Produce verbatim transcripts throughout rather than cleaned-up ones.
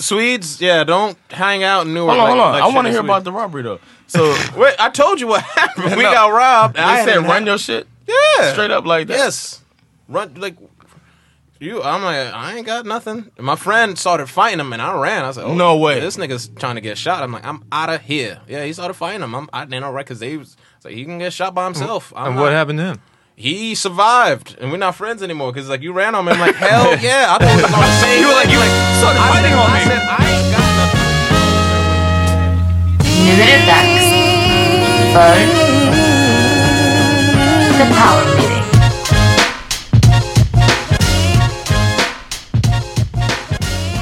Swedes, yeah, don't hang out in New York. Hold on, hold on. Like I want to hear about the robbery, though. So, wait, I told you what happened. We no, got robbed. And I said, run ha- your shit? Yeah. Straight up like that? Yes. Run, like... You, I'm like, I ain't got nothing. My friend started fighting him, and I ran. I said, oh, no way. This nigga's trying to get shot. I'm like, I'm out of here. Yeah, he started fighting him. I'm, I ain't all right, because they was like, he can get shot by himself. I'm and not. What happened then? He survived, and we're not friends anymore, because like, you ran on me. I'm like, hell yeah. I thought it was on the same. You were like, you like, started I fighting said, on I me. Said, I ain't got nothing. Nu är det dags för The Power Meeting.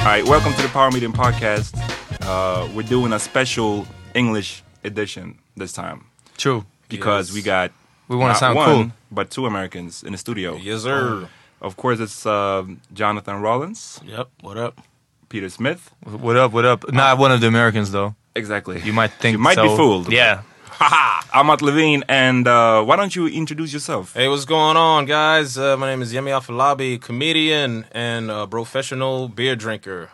All right, welcome to the Power Meeting Podcast. Uh, we're doing a special English edition this time. True. Because yes. we got we want to sound one, cool, but two Americans in the studio. Yes, sir. Uh, of course, it's uh, Jonathan Rollins. Yep, what up? Peter Smith. What up, what up? Not one of the Americans, though. Exactly. You might think You might so. be fooled. Yeah. Haha. Ahmad Levine, and uh, why don't you introduce yourself? Hey, what's going on, guys? Uh, my name is Yemi Afolabi, comedian and uh, professional beer drinker.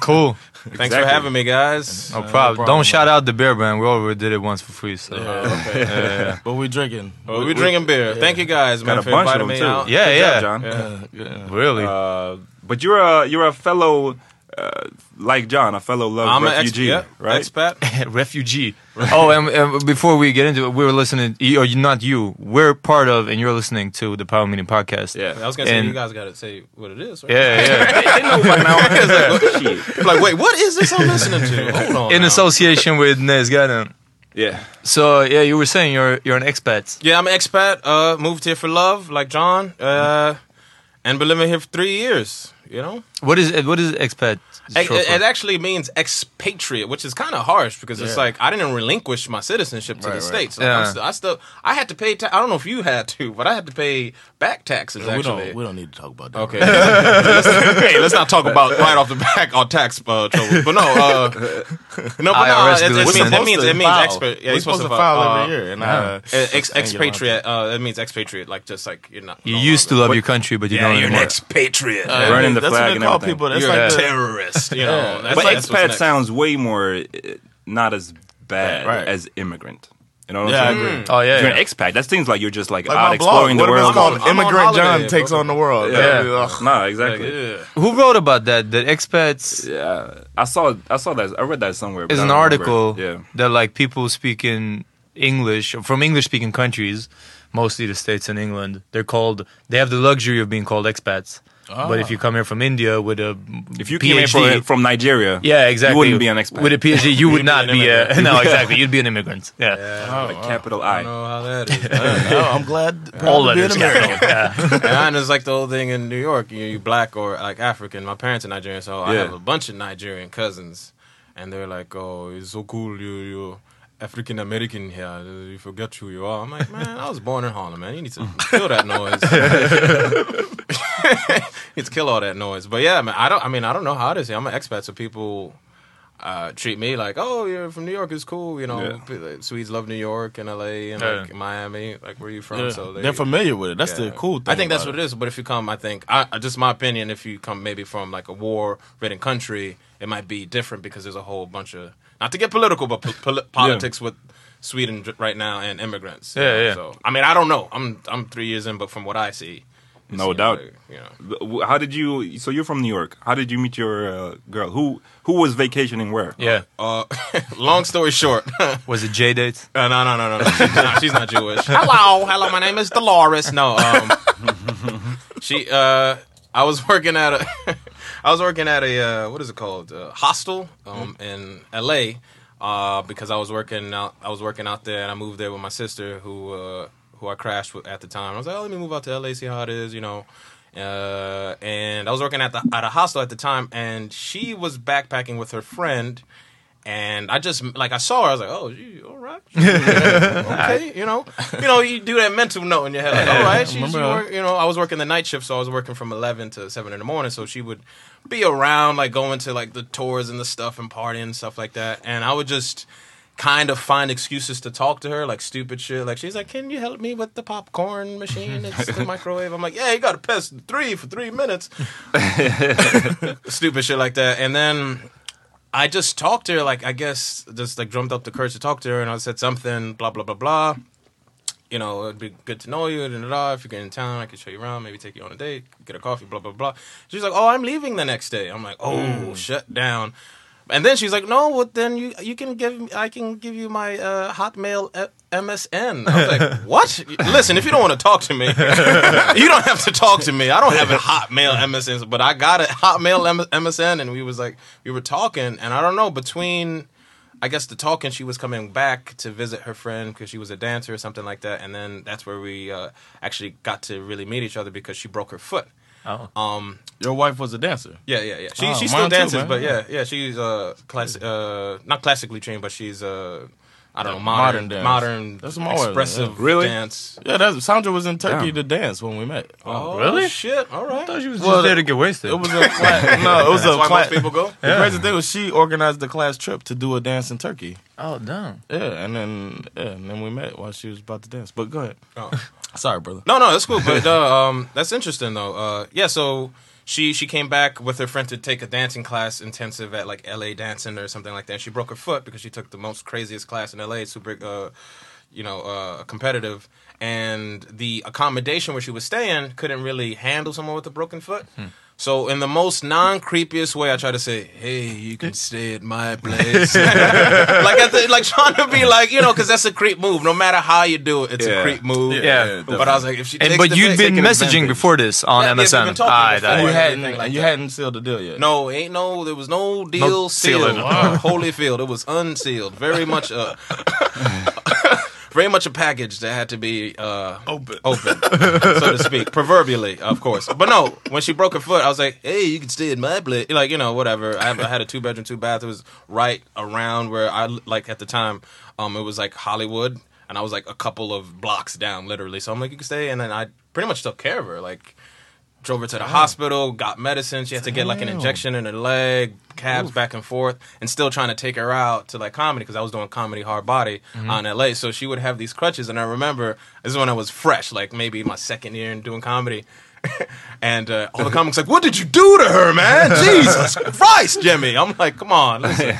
Cool. Thanks exactly. for having me, guys. No, uh, problem. no problem. Don't shout out the beer brand. We already did it once for free. So. Yeah, okay. yeah, yeah. But we're drinking. But we're, we're drinking beer. Yeah. Thank you, guys, man, for inviting me too. out. Yeah, Good yeah, job, John. Yeah, yeah. Really. Uh, but you're a you're a fellow. Uh, like John, a fellow love I'm refugee, an expat, yeah, right? Expat, refugee. Oh, and, and before we get into it, we were listening, or not you, we're part of, and you're listening to the Power Meeting Podcast. Yeah, I was gonna and say you guys gotta say what it is. Right? Yeah, yeah. They know by now. Like, wait, what is this I'm listening to? Hold on. In now. association with Nesgadon. Yeah. So yeah, you were saying you're you're an expat. Yeah, I'm an expat. Uh, moved here for love, like John. Uh, and been living here for three years. You know? What is what is expat? It actually means expatriate, which is kind of harsh because yeah. it's like I didn't relinquish my citizenship to right, the right. States. Like, yeah. st- I still I had to pay. Ta- I don't know if you had to, but I had to pay back taxes. Yeah, actually, we don't, we don't need to talk about that. Okay, right. Hey, let's not talk about right off the back our tax uh, trouble. But no, uh, no, but no, it, it, means, it means it means expat. Yeah, you're supposed to file uh, every year, and uh, yeah. ex- expatriate. Uh, it means expatriate, like just like you're not. You no used to love your country, but you yeah, don't anymore. You're an expatriate. Uh, yeah, running the that's flag and all people. That's like a terrorist. You know, but expat sounds way more not as bad right. as immigrant. You know what yeah, I'm saying? I agree. Oh, yeah. If you're yeah. an expat, that seems like you're just like, like out exploring blog. The what world. It's called I'm Immigrant holiday, John bro. Takes on the World. Yeah. yeah. No, exactly. Yeah. Who wrote about that? That expats. Yeah. I saw I saw that. I read that somewhere. It's an article yeah. that like people speaking English, from English speaking countries, mostly the States and England, they're called, they have the luxury of being called expats. Oh. But if you come here from India with a if you PhD, came here from, from Nigeria, yeah, exactly, you wouldn't be an expat. With a PhD, you would not be, be a no, exactly, you'd be an immigrant. Yeah, yeah. Oh, oh, capital I. I don't know how that is. I I'm glad all letters capital. Yeah, and it's like the whole thing in New York. You, you black or like African. My parents are Nigerian, so yeah. I have a bunch of Nigerian cousins, and they're like, "Oh, it's so cool, you you." African American here, you forget who you are. I'm like, man, I was born in Harlem, man. You need to kill that noise. You need to kill all that noise. But yeah, man, I don't. I mean, I don't know how it is here. I'm an expat, so people uh, treat me like, oh, you're from New York. It's cool, you know. Yeah. Swedes love New York and L A and like, yeah. Miami. Like, where are you from? Yeah. So they, they're familiar with it. That's yeah. the cool thing. I think that's what it is. But if you come, I think, I, just my opinion, if you come maybe from like a war-ridden country, it might be different because there's a whole bunch of. Not to get political, but pol- politics yeah. with Sweden right now and immigrants. Yeah, know? yeah. So, I mean, I don't know. I'm I'm three years in, but from what I see, no doubt. Like, you know. How did you? So you're from New York. How did you meet your uh, girl? Who who was vacationing where? Yeah. Uh, long story short, was it J date? Uh, no, no, no, no, no. She's not, she's not Jewish. hello, hello. My name is Dolores. No, um, she. Uh, I was working at a. I was working at a, uh, what is it called, uh, hostel um, in L A uh, because I was working out I was working out there, and I moved there with my sister, who uh, who I crashed with at the time. I was like, oh, let me move out to L A, see how it is, you know. Uh, and I was working at, the, at a hostel at the time, and she was backpacking with her friend, and I just, like, I saw her, I was like, oh, gee, all right. Okay, you know. You know, you do that mental note in your head, like, all right. She, she work, you know, I was working the night shift, so I was working from eleven to seven in the morning, so she would be around, like, going to, like, the tours and the stuff and partying and stuff like that. And I would just kind of find excuses to talk to her, like, stupid shit. Like, she's like, can you help me with the popcorn machine? It's the microwave. I'm like, yeah, you got to press three for three minutes. Stupid shit like that. And then I just talked to her, like, I guess, just, like, drummed up the courage to talk to her, and I said something, blah, blah, blah, blah. You know, it'd be good to know you, da, da, da. If you get in town, I can show you around, maybe take you on a date, get a coffee, blah, blah, blah. She's like, oh, I'm leaving the next day. I'm like, oh, mm. shut down. And then she's like, no, well, then you you can give, I can give you my uh, Hotmail M S N. I was like, what? Listen, if you don't want to talk to me, you don't have to talk to me. I don't have a Hotmail M S N, but I got a Hotmail M S N, and we was like, we were talking, and I don't know, between, I guess, the talking, she was coming back to visit her friend because she was a dancer or something like that, and then that's where we uh, actually got to really meet each other because she broke her foot. Oh. Um, Your wife was a dancer. Yeah, yeah, yeah. She oh, she still dances, too, but yeah, yeah. She's uh, classic, uh, not classically trained, but she's uh, I don't like know, modern, modern, modern, that's expressive yeah. really? dance. Yeah, that's, Sandra was in Turkey yeah. to dance when we met. Oh, oh really? Shit! All right. I thought she was well, just there to get wasted. It was a class. No, it was that's a why class. Most people go. Yeah. The crazy thing was she organized the class trip to do a dance in Turkey. Oh, damn. Yeah, and then yeah, and then we met while she was about to dance. But go ahead. Oh. Sorry, brother. No, no, that's cool. But uh, um, that's interesting, though. Uh, yeah, so she she came back with her friend to take a dancing class intensive at, like, L A dancing or something like that. And she broke her foot because she took the most craziest class in L A, super, uh, you know, uh, competitive. And the accommodation where she was staying couldn't really handle someone with a broken foot. Hmm. So in the most non-creepiest way, I try to say, hey, you can stay at my place. like, at the, like trying to be like, you know, because that's a creep move. No matter how you do it, it's yeah. a creep move. Yeah. yeah, yeah but I was like, if she takes and, but the you've been messaging before this on yeah, M S N. Yeah, I, that, you hadn't, like that. You hadn't sealed the deal yet. No, ain't no, there was no deal no sealed. Wow. Holyfield, it was unsealed. Very much a very much a package that had to be uh, open, open so to speak, proverbially, of course. But no, when she broke her foot, I was like, hey, you can stay in my place. Like, you know, whatever. I, I had a two-bedroom, two-bath. It was right around where I, like, at the time, um, it was like Hollywood. And I was like a couple of blocks down, literally. So I'm like, you can stay. And then I pretty much took care of her. Like, drove her to the Damn. hospital, got medicine. She had Damn. to get like an injection in her leg, cabs Oof. back and forth, and still trying to take her out to like comedy because I was doing comedy hard body mm-hmm. out in L A. So she would have these crutches. And I remember, this is when I was fresh, like maybe my second year in doing comedy. And uh, all the comics like, what did you do to her, man? Jesus Christ, Jimmy. I'm like, come on. Listen.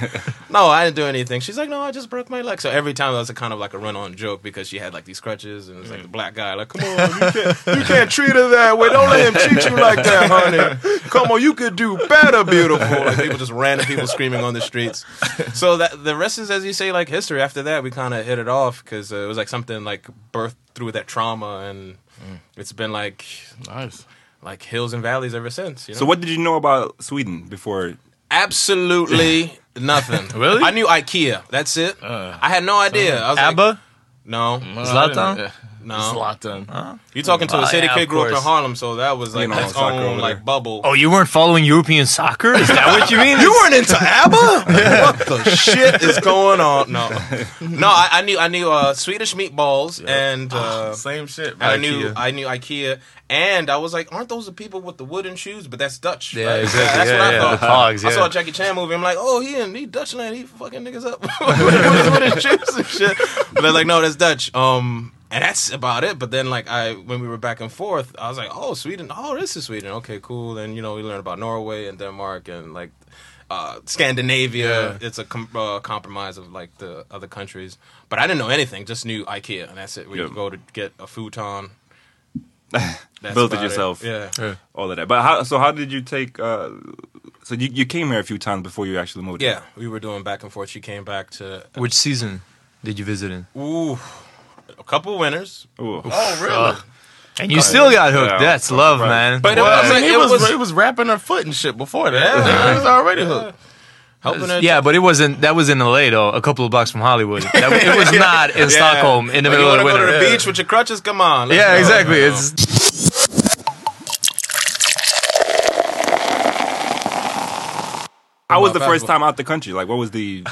No, I didn't do anything. She's like, no, I just broke my leg. So every time that was a kind of like a run-on joke because she had like these crutches and it was like the black guy like, come on, you can't, you can't treat her that way. Don't let him treat you like that, honey. Come on, you could do better, beautiful. Like people just random people screaming on the streets. So that the rest is, as you say, like history. After that, we kind of hit it off because uh, it was like something like birthed through that trauma and... Mm. It's been like nice. like hills and valleys ever since. You know? So what did you know about Sweden before? Absolutely nothing. Really? I knew IKEA. That's it. Uh, I had no idea. I was ABBA? Like, no. Zlatan? No. No. Zlatan. Huh? You're talking to a city uh, yeah, kid grew up in Harlem, so that was like you know, its own like bubble. Oh, you weren't following European soccer? Is that what you mean? You weren't into ABBA? Yeah. What the shit is going on? No, no, I, I knew I knew uh, Swedish meatballs yeah. and uh, oh, same shit. I knew IKEA. I knew IKEA, and I was like, aren't those the people with the wooden shoes? But that's Dutch. Yeah, right? Exactly. That's yeah, what yeah, I thought. The hogs, yeah. I saw a Jackie Chan movie. I'm like, oh, he in he Dutch land. He fucking niggas up with wooden shoes and shit. But they're like, no, that's Dutch. Um. And that's about it. But then, like, I when we were back and forth, I was like, oh, Sweden. Oh, this is Sweden. Okay, cool. Then, you know, we learned about Norway and Denmark and, like, uh, Scandinavia. Yeah. It's a com- uh, compromise of, like, the other countries. But I didn't know anything. Just knew IKEA. And that's it. We yeah. could go to get a futon. That's built it yourself. It. Yeah. yeah. All of that. But how, so how did you take... Uh, so you, you came here a few times before you actually moved Yeah. Here. We were doing back and forth. She came back to... Uh, Which season did you visit in? Ooh... A couple winners. Ooh. Oh, really? Uh, and you God. still got hooked. Yeah. That's love, right. man. But well, it, was, I mean, it, was, was, it was wrapping her foot and shit before that. Yeah. Yeah. It was already hooked. Yeah. Helping her yeah, but it wasn't. That was in L A though, a couple of blocks from Hollywood. That, it was yeah. not in yeah. Stockholm in the middle of the winter. You want to go to the beach with your crutches? Come on. Let's yeah, go. exactly. It's... How was the first time out the country? Like, what was the...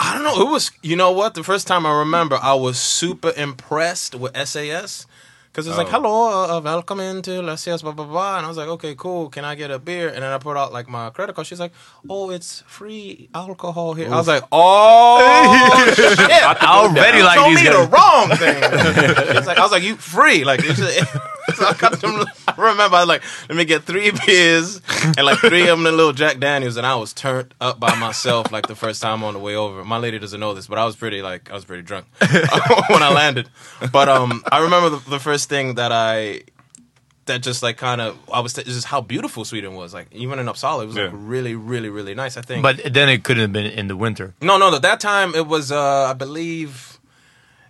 I don't know. It was, you know what? The first time I remember, I was super impressed with S A S. Because it was oh. like, hello, uh, welcome into S A S, blah, blah, blah. And I was like, okay, cool. Can I get a beer? And then I put out, like, my credit card. She's like, oh, it's free alcohol here. Oof. I was like, oh, shit. I already like these guys. You told me the wrong thing. It's like, I was like, you free. Like, it's just... So I got them. I remember, I was like, let me get three beers and like three of them, the little Jack Daniels, and I was turned up by myself like the first time on the way over. My lady doesn't know this, but I was pretty like I was pretty drunk when I landed. But um, I remember the, the first thing that I that just like kind of I was t- just how beautiful Sweden was. Like even in Uppsala, it was yeah. like really, really, really nice. I think. But then it couldn't have been in the winter. No, no, no. That time it was, uh, I believe.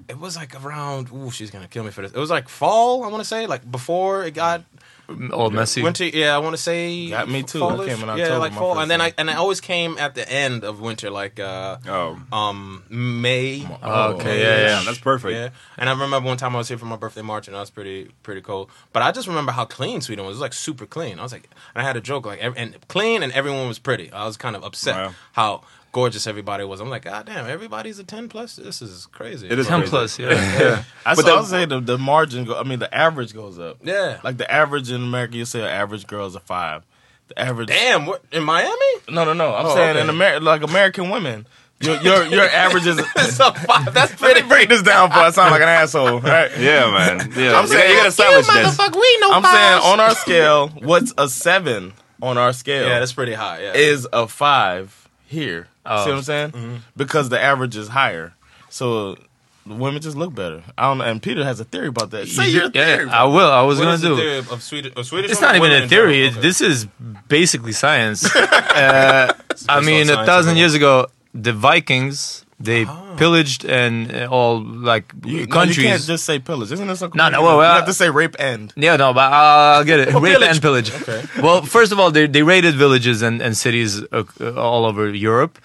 It was like around. Ooh, she's gonna kill me for this. It was like fall. I want to say like before it got all messy. Winter. Yeah, I want to say got me too. Fall-ish. I came in October, yeah, like fall. And then I and I always came at the end of winter, like uh, oh. um May. Oh, okay, yeah, yeah, that's perfect. Yeah. And I remember one time I was here for my birthday march, and I was pretty pretty cold. But I just remember how clean Sweden was. It was like super clean. I was like, and I had a joke like every, and clean, and everyone was pretty. I was kind of upset wow. how. Gorgeous everybody was. I'm like, God damn, everybody's a ten plus. This is crazy. It is ten plus, yeah. yeah. yeah. I but I'll say the, the margin, go, I mean, the average goes up. Yeah. Like the average in America, you say an average girl is a five. The average. Damn, what, in Miami? No, no, no. I'm oh, saying okay. in America, like American women. Your your, your average is it's a five. That's pretty. Break this down for I sound like an asshole, right? Yeah, man. Yeah. I'm saying, you gotta establish this. We no I'm fives. saying on our scale, what's a seven on our scale? Yeah, that's pretty high. Yeah. Is a five. Here. Oh. See what I'm saying? Mm-hmm. Because the average is higher. So uh, women just look better. I don't know. And Peter has a theory about that. Say your yeah, theory. I will. I was going to do theory of Swedish, of Swedish It's not even a theory. Okay. This is basically science. uh, I mean, a thousand ago. years ago, the Vikings, they oh. pillaged and uh, all, like, you, countries. No, you can't just say pillage. Isn't this so cool? No, no. Well, well, you have to say rape and. Yeah, no, but I'll get it. Well, rape pillage. and pillage. Okay. Well, first of all, they, they raided villages and, and cities uh, all over Europe.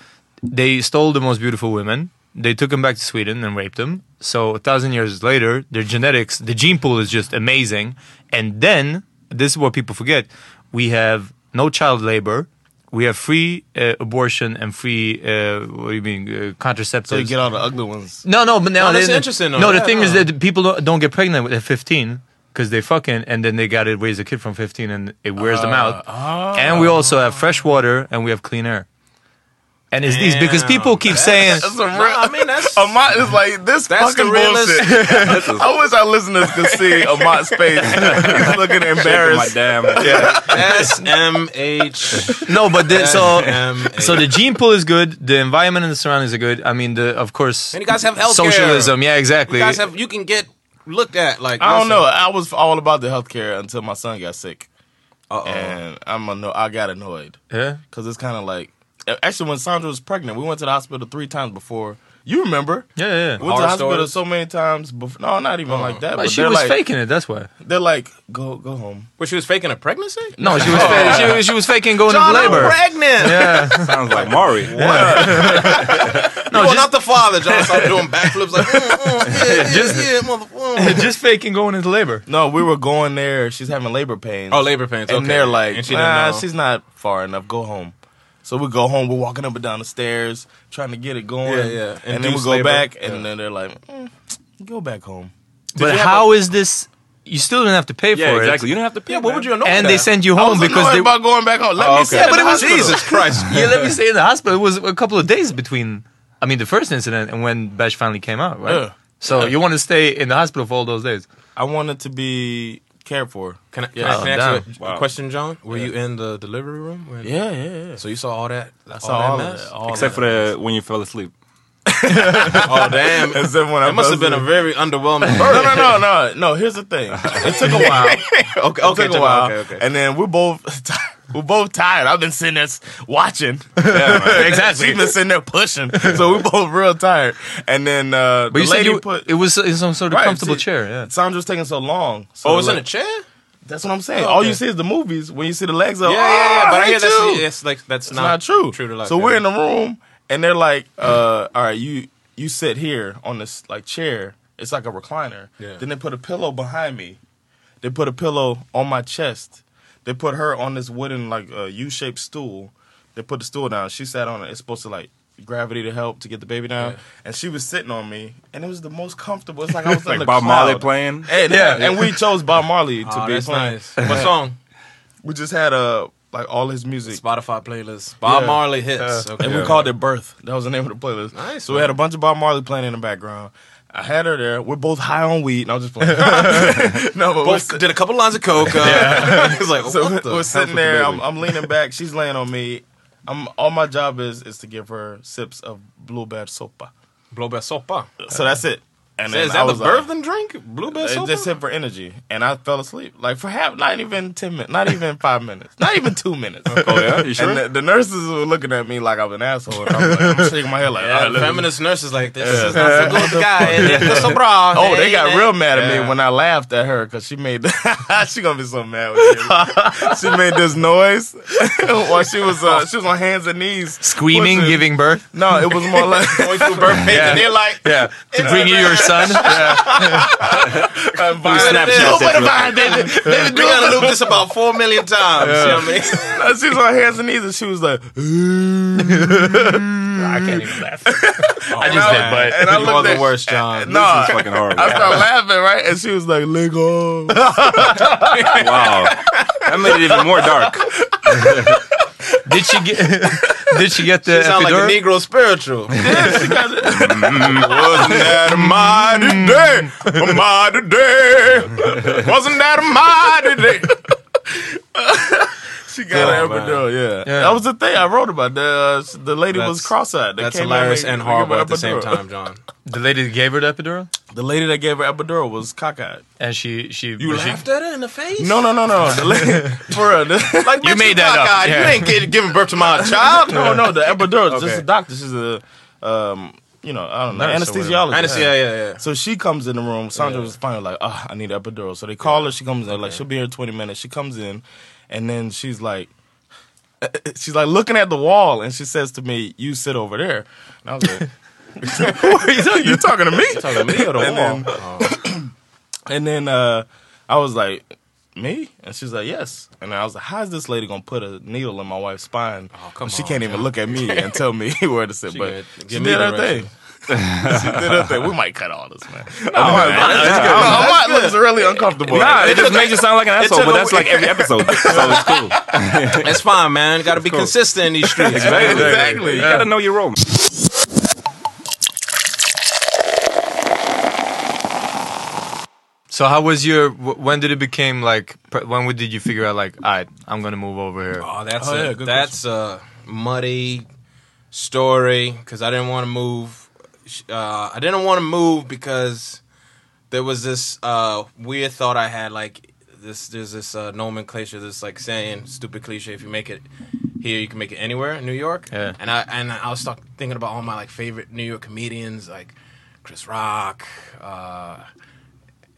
They stole the most beautiful women. They took him back to Sweden and raped him. So a thousand years later, their genetics, the gene pool is just amazing. And then, this is what people forget, we have no child labor. We have free uh, abortion and free, uh, what do you mean, uh, contraceptives. So you get all the ugly ones. No, no, but now no, that's they, interesting. No, yeah, the thing uh, is that people don't, don't get pregnant at fifteen because they fucking, and then they got to raise a kid from fifteen and it wears uh, them out. Uh, and we also have fresh water and we have clean air. And it's Damn, these because people keep that's, saying that's a real, I mean that's Amat is like this that's fucking bullshit. I wish our listeners could see Amat's face. He's looking embarrassed. Damn. Yeah. S M H No, but the, so S M H So the gene pool is good. The environment and the surroundings are good. I mean, the of course. And you guys have healthcare. Socialism. Yeah, exactly. You guys have. You can get looked at like. I don't listen. know. I was all about the healthcare until my son got sick, Uh-oh. and I'm anno- I got annoyed. Yeah, because it's kind of like. Actually, when Sandra was pregnant, we went to the hospital three times before. You remember? Yeah, yeah. yeah. We went Horror to the hospital stories. so many times. Before. No, not even oh. like that. But she was like, faking it. That's why they're like, "Go, go home." But she was faking a pregnancy? No, she was oh. faking, she, she was faking going John, into labor. I'm pregnant. Yeah, sounds like Maury. Yeah. No, you just, not the father. John started doing backflips like, mm, mm, yeah, yeah, just, yeah, motherfucker. Mm. Just faking going into labor. No, we were going there. She's having labor pains. Oh, labor pains. And okay. they're like, and she nah, she's not far enough. Go home. So we go home, we're walking up and down the stairs, trying to get it going. Yeah, yeah. And, and then we go labor. back, and yeah. then they're like, mm, go back home. Did but how a- is this... You still didn't have to pay yeah, for exactly. it. Exactly. You didn't have to pay. Yeah, what would you know? And that? They send you home I was because they about going back home. Let oh, me okay. yeah, but it was Jesus Christ. Yeah, let me stay in the hospital. It was a couple of days between, I mean, the first incident and when Bash finally came out, right? Yeah. So yeah. you want to stay in the hospital for all those days? I wanted to be cared for. Can I, yeah, oh, I can ask you a wow. question, John? Were yeah. you in the delivery room? When, yeah, yeah, yeah. So you saw all that? I saw all, all that mess? That, all Except that for the, when you fell asleep. Oh, damn. Except when I it must have been a very underwhelming birth. No, no, no, no. No, here's the thing. It took a while. okay, okay, it took a while. Okay, okay. And then we're both... We're both tired. I've been sitting there watching. Yeah, exactly. She's been sitting there pushing. So we're both real tired. And then uh, but the you lady you, put... It was in some sort of right, comfortable see, chair, yeah. Sandra's taking so long. So oh, it's like, in a chair? That's what I'm saying. Oh, okay. All you see is the movies. When you see the legs up, yeah, yeah, yeah. Oh, but I hear that's, it's like, that's not, not true. true to life, so yeah. we're in the room, and they're like, uh, all right, you, you sit here on this like chair. It's like a recliner. Yeah. Then they put a pillow behind me. They put a pillow on my chest. They put her on this wooden, like, uh, U-shaped stool. They put the stool down. She sat on it. It's supposed to, like, gravity to help to get the baby down. Yeah. And she was sitting on me. And it was the most comfortable. It's like I was like in the Bob cloud. Marley playing? And, yeah. yeah. And we chose Bob Marley to oh, be that's playing. Nice. What song? We just had, uh, like, all his music. Spotify playlist. Bob yeah. Marley hits. Uh, okay. And we called it Birth. That was the name of the playlist. Nice. So man. We had a bunch of Bob Marley playing in the background. I had her there. We're both high on weed. And I was just playing. no, but both did a couple lines of coke. Uh, yeah. I was like, so what the we're sitting there. The I'm, I'm leaning back. She's laying on me. I'm all my job is is to give her sips of blueberry sopa. Blueberry sopa. So that's it. And so then is that I was the birth and like, drink? Blueberry sopa. Just hit for energy, and I fell asleep. Like for half, not even ten minutes, not even five minutes, not even two minutes. Oh yeah, you sure? And the, the nurses were looking at me like I was an asshole. And I'm, like, I'm shaking my head like yeah, oh, feminist me. nurses like this yeah. is not so good guy. So broad. Oh, they got real mad at yeah. me when I laughed at her because she made the, she gonna be so mad with you. She made this noise while she was uh, she was on hands and knees screaming, pushing. Giving birth. No, it was more like going through birth pains, yeah. and they're like yeah to bring you your son. Yeah. um, They've been doing loop this about four million times. Yeah. You know what I mean? She was on hands and knees and she was like, I can't even laugh. Oh, I just did, but and I you are the worst, John. No, nah, fucking horrible. I started laughing, right? And she was like, Lego. Wow, that made it even more dark. Did she get? Did she get the? She sound epidural? Like a Negro spiritual. Yeah, she got it. Wasn't that a mighty day? A mighty day. Wasn't that a mighty day? She got oh, an epidural. Yeah. yeah, that was the thing I wrote about. The uh, the lady that's, was cross-eyed. They that's hilarious and horrible at the same time, John. The lady that gave her the epidural? The lady that gave her epidural was cockeyed. And she... she you she, laughed at her in the face? No, no, no, no. The lady, for her, the, like, you made you that cockeyed. Up. Yeah. You ain't get, giving birth to my child. No, no. The epidural is okay. just a doctor. She's a, um, you know, I don't know. Nurse anesthesiologist. Anesthesia, yeah. yeah, yeah, yeah. So she comes in the room. Sandra yeah. was finally like, oh, I need an epidural. So they call yeah. her. She comes in. Okay. Like, she'll be here in twenty minutes. She comes in. And then she's like... She's like looking at the wall. And she says to me, you sit over there. And I was like... You're talking to me? You're talking to me or the and wall? Then, oh. And then uh, I was like, me? And she's like, yes. And I was like, how's this lady going to put a needle in my wife's spine? Oh, come she on, can't man. even look at me and tell me where to sit. She but could, she did her thing. She did her thing. We might cut all this, man. No, no, man, man that's that's good. No, my butt looks really uncomfortable. Nah, it just makes you sound like an asshole, but that's like every episode. So it's cool. That's fine, man. You got to be consistent in these streets. Exactly. exactly. exactly. Yeah. You got to know your role. So how was your, when did it became like, when did you figure out like, all right, I'm going to move over here? Oh, that's, oh, a, yeah, that's a muddy story because I didn't want to move. Uh, I didn't want to move because there was this uh, weird thought I had, like, this. there's this uh, nomenclature, this like saying, stupid cliche, if you make it here, you can make it anywhere in New York. Yeah. And, I, and I was stuck thinking about all my like favorite New York comedians, like Chris Rock, uh...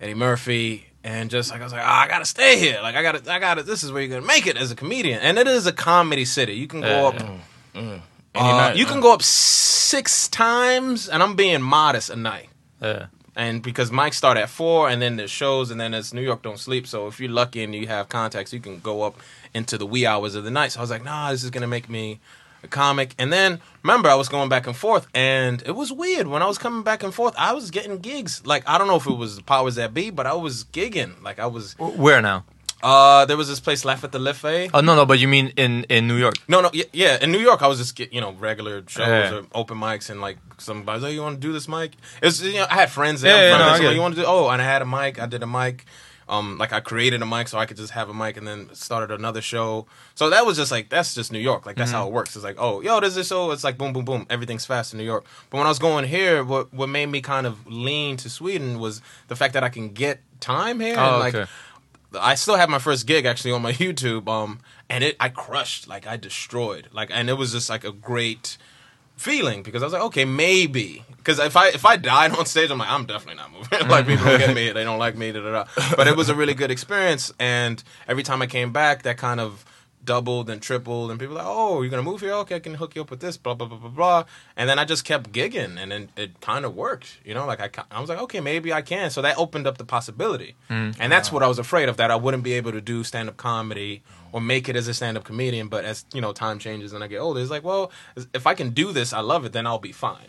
Eddie Murphy, and just like I was like, oh, I gotta stay here. Like I gotta, I gotta. This is where you're gonna make it as a comedian, and it is a comedy city. You can go uh, up, mm, mm. Uh, night, you uh. can go up six times, and I'm being modest a night. Yeah. And because mics start at four, and then there's shows, and then it's New York don't sleep. So if you're lucky and you have contacts, you can go up into the wee hours of the night. So I was like, nah, this is gonna make me a comic. And then remember, I was going back and forth, and it was weird. When I was coming back and forth, I was getting gigs. Like, I don't know if it was the powers that be, but I was gigging. Like, I was. Where now? Uh, there was this place, Laugh at the Liffey. Oh no, no, but you mean in in New York? No, no, yeah, yeah in New York, I was just get, you know regular shows yeah. or open mics, and like somebody, oh, you want to do this mic? It's you know, I had friends there. Yeah, yeah, no, so, okay. You want to do? Oh, and I had a mic. I did a mic. Um, like I created a mic so I could just have a mic and then started another show. So that was just like, that's just New York. Like that's mm-hmm. how it works. It's like, oh, yo, there's this show. It's like boom, boom, boom. Everything's fast in New York. But when I was going here, what what made me kind of lean to Sweden was the fact that I can get time here. Oh, and, okay. Like, I still have my first gig actually on my YouTube. Um, and it I crushed. Like I destroyed. Like, and it was just like a great feeling because I was like, okay, maybe. Because if I if I died on stage, I'm like, I'm definitely not moving. Like, people don't get me, they don't like me, da, da, da. But it was a really good experience, and every time I came back, that kind of doubled and tripled, and people were like, oh, you're going to move here? Okay, I can hook you up with this, blah, blah, blah, blah, blah. And then I just kept gigging, and then it kind of worked. You know, like, I, I was like, okay, maybe I can. So that opened up the possibility. Mm. And that's wow. what I was afraid of, that I wouldn't be able to do stand-up comedy or make it as a stand-up comedian, but as, you know, time changes and I get older, it's like, well, if I can do this, I love it, then I'll be fine.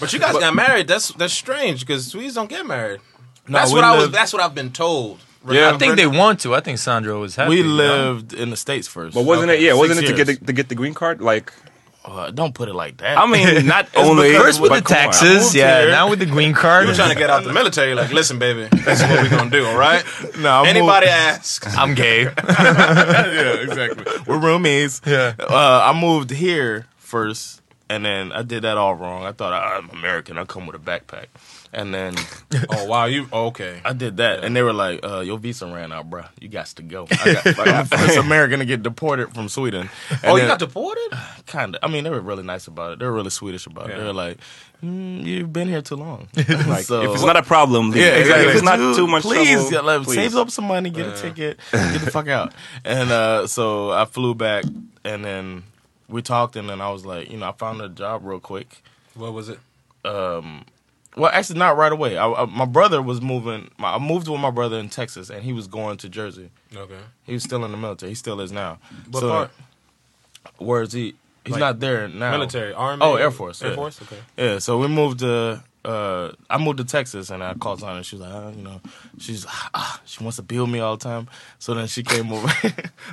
But you guys but, got married. That's that's strange, because Swedes don't get married. No, that's what live, I was. That's what I've been told. Yeah, I think they want to. I think Sandra was happy. We lived you know? in the States first. But wasn't okay. it, yeah, wasn't Six it years. to get the, to get the green card, like... Uh, don't put it like that. I mean, not only first with the taxes, yeah. Here. Now with the green card, you're trying to get out the military. Like, listen, baby, this is what we're gonna do, all right? No, I'm anybody moved. asks, I'm gay. Yeah, exactly. We're roomies. Yeah, uh, I moved here first, and then I did that all wrong. I thought I'm American. I come with a backpack, and then oh wow, you oh, okay? I did that, yeah. And they were like, uh, "Your visa ran out, bro. You got to go." I got, like, I'm the first American to get deported from Sweden. And oh, then, you got deported? Kind of. I mean, they were really nice about it. They were really Swedish about yeah. it. They were like, mm, "You've been here too long. Like, so, if it's not a problem, leave. Yeah, exactly. If it's not too much, please, trouble, yeah, like, please. Save up some money, get uh, a ticket, get the fuck out." And uh, so I flew back, and then. We talked, and then I was like, you know, I found a job real quick. What was it? Um, well, actually, not right away. I, I, my brother was moving. My, I moved with my brother in Texas, and he was going to Jersey. Okay. He was still in the military. He still is now. What so, part? Where is he? He's like, not there now. Military, Army? Oh, Air Force. Air yeah. Force? Okay. Yeah, so we moved to... Uh, I moved to Texas, and I called Sandra, and she was like, oh, you know, she's ah, she wants to build me all the time. So then she came over.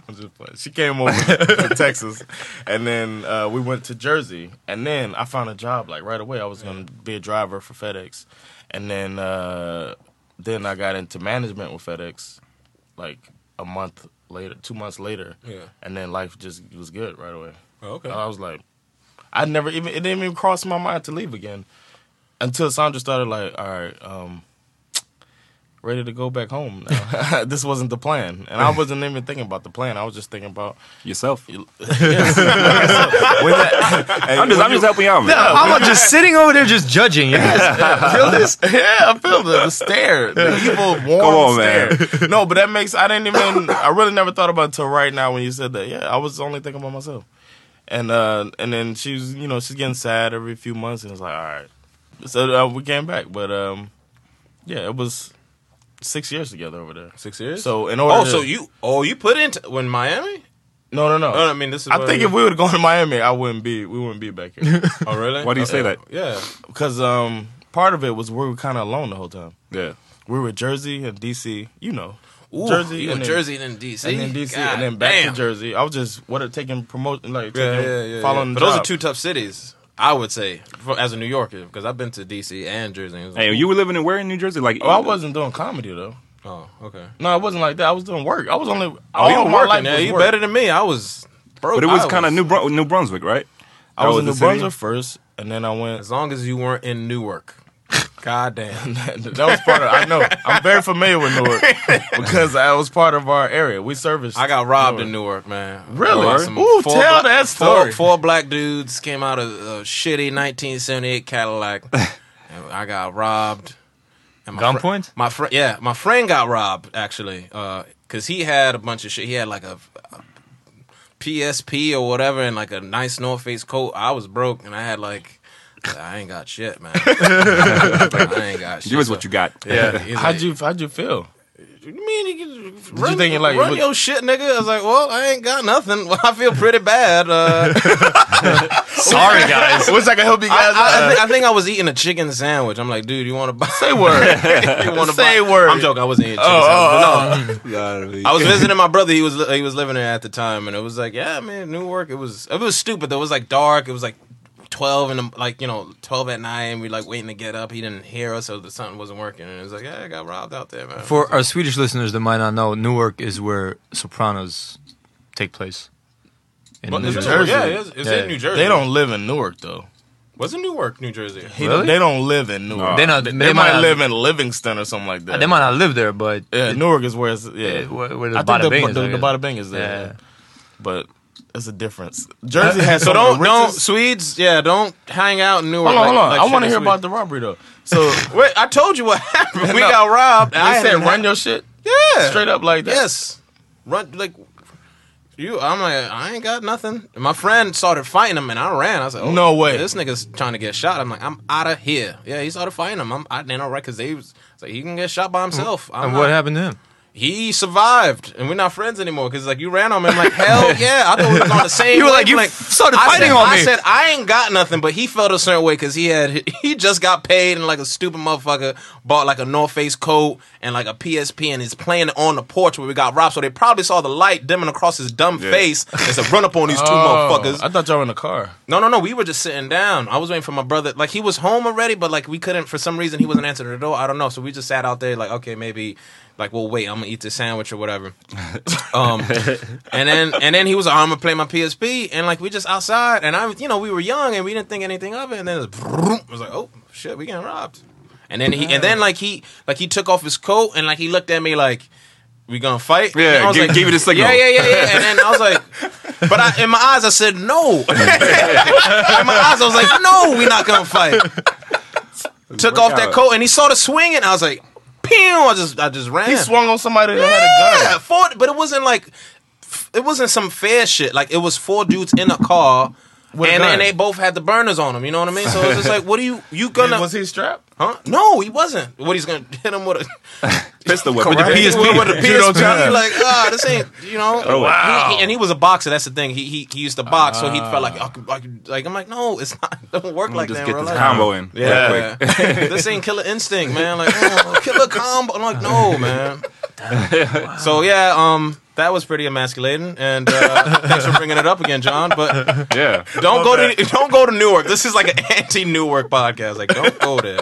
I'm just playing. She came over to Texas, and then uh, we went to Jersey, and then I found a job like right away. I was gonna be a driver for FedEx, and then uh, then I got into management with FedEx, like a month later, two months later, yeah. And then life just was good right away. Oh, okay, I was like, I never even it didn't even cross my mind to leave again. Until Sandra started like, all right, um, ready to go back home now. This wasn't the plan. And I wasn't even thinking about the plan. I was just thinking about... Yourself. You, yes. that, I'm just, I'm you, just helping out. No, I'm like just sitting over there just judging. Yes, yeah, feel this? Yeah, I feel the, the stare. The evil, warm Come on, stare. Man. No, but that makes... I didn't even... I really never thought about it until right now when you said that. Yeah, I was only thinking about myself. And uh, and then she was, you know, she's getting sad every few months. And it's like, all right. So uh, we came back. But, um, yeah, it was... Six years together over there. Six years. So in order. Oh, to, so you. Oh, you put in t- when Miami? No, no, no. no I mean, this is. I think if we would have gone to Miami, I wouldn't be. We wouldn't be back here. Oh, really? Why do you okay. say that? Yeah, because um, part of it was we were kind of alone the whole time. Yeah, we were Jersey and D C. You know, Ooh, Jersey, you and then, Jersey, and then D C, and then D C, God and then back damn. to Jersey. I was just what taking promotion, like taking, yeah, yeah, yeah, following. Yeah. The but job. Those are two tough cities. I would say, for, as a New Yorker, because I've been to D C and Jersey. Like, hey, you were living in where in New Jersey? Like, oh, I wasn't doing comedy though. Oh, okay. No, it wasn't like that. I was doing work. I was only. Oh, all you were my working? Yeah, you work. Better than me. I was broke. But it was kind of New Br- New Brunswick, right? I that was in New Brunswick first, and then I went. As long as you weren't in Newark. God damn, that, that was part of. I know. I'm very familiar with Newark because that was part of our area. We serviced. I got robbed Newark. in Newark, man. Really? Ooh, tell black, that story. Four, four black dudes came out of a shitty nineteen seventy-eight Cadillac, and I got robbed. Gunpoint? Fr- my friend, yeah, my friend got robbed actually, uh, cause he had a bunch of shit. He had like a, a P S P or whatever, and like a nice North Face coat. I was broke, and I had like. I ain't got shit, man. I ain't got shit. Give us what you got. Yeah. How'd like, you How'd you feel? You mean you run, you think like, run your shit, nigga? I was like, well, I ain't got nothing. Well, I feel pretty bad. Uh, Sorry, guys. What's like I help you guys? I, I, uh, I, think, I think I was eating a chicken sandwich. I'm like, dude, you want to buy? Say word. you want to Say buy? word. I'm joking. I wasn't eating a chicken oh, sandwich. Oh, no. God, I was visiting my brother. He was he was living there at the time, and it was like, yeah, man, Newark. It was it was stupid though. It was like dark. It was like. Twelve in the, like you know twelve at night and we like waiting to get up. He didn't hear us, so the something wasn't working. And it was like, yeah, I got robbed out there, man. For our Swedish listeners that might not know, Newark is where Sopranos take place. In New Jersey, Jersey. yeah, it's, it's yeah. in New Jersey. They don't live in Newark though. Was it Newark, New Jersey? He, really? They don't live in Newark. No. They, not, they, they, they might, might live in Livingston or something like that. They might not live there, but yeah, it, Newark is where it's yeah. It, where, where the I bada think the, bing is, the, the bada bing is there, yeah. Yeah. But. There's a difference. Jersey has so don't don't Swedes. Yeah, don't hang out in Newark. Hold on, like, hold on. Like I want to hear Sweden. About the robbery though. So wait, I told you what happened. We no, got robbed. And I said, run have... your shit. Yeah, straight up like that. Yes, run like you. I'm like, I ain't got nothing. And my friend started fighting him, and I ran. I was like, oh, no way. This nigga's trying to get shot. I'm like, I'm out of here. Yeah, he started fighting him. I'm I didn't know right because they was like, he can get shot by himself. I'm and what not... happened to him? He survived, and we're not friends anymore because like you ran on me. I'm like, hell yeah! I thought we was on the same. You were like, you like, started fighting said, on me. I said, I ain't got nothing, but he felt a certain way because he had he just got paid and like a stupid motherfucker bought like a North Face coat and like a P S P and is playing on the porch where we got robbed. So they probably saw the light dimming across his dumb yeah. face and said, "Run up on these two oh, motherfuckers." I thought y'all were in the car. No, no, no. We were just sitting down. I was waiting for my brother. Like he was home already, but like we couldn't for some reason he wasn't answering the door. I don't know. So we just sat out there like, okay, maybe. Like, well, wait, I'm going to eat this sandwich or whatever. Um, and then and then he was like, I'm going to play my P S P. And, like, we just outside. And, I, you know, we were young and we didn't think anything of it. And then it was, I was like, oh, shit, we getting robbed. And then, he, and then like, he like he took off his coat and, like, he looked at me like, we going to fight? Yeah, I was give, like, give me the signal. Yeah, yeah, yeah, yeah. And then I was like... But I, in my eyes, I said, no. In my eyes, I was like, no, we're not going to fight. Let's took off out. That coat and he saw the swing and I was like... I just, I just ran. He swung on somebody who yeah, had a gun. Four, but it wasn't like, it wasn't some fair shit. Like, it was four dudes in a car, with and, a and they both had the burners on them. You know what I mean? So it's just like, what are you, you gonna... Was he strapped? Huh? No, he wasn't. What, he's gonna hit him with a... Pistol whip. With the P S P. With the P S P. Like, ah, this ain't, you know. Oh, wow. He, he, and he was a boxer. That's the thing. He he, he used to box, uh, so he felt like, oh, I could, like, I'm like, no, it's not, it doesn't work like just that in real life. Just get this combo in. Yeah. yeah. This ain't Killer Instinct, man. Like, oh, killer combo. I'm like, no, man. Wow. So, yeah, um, that was pretty emasculating, and uh, thanks for bringing it up again, John, but yeah. Don't go that. to don't go to Newark. This is like an anti-Newark podcast. Like, don't go there.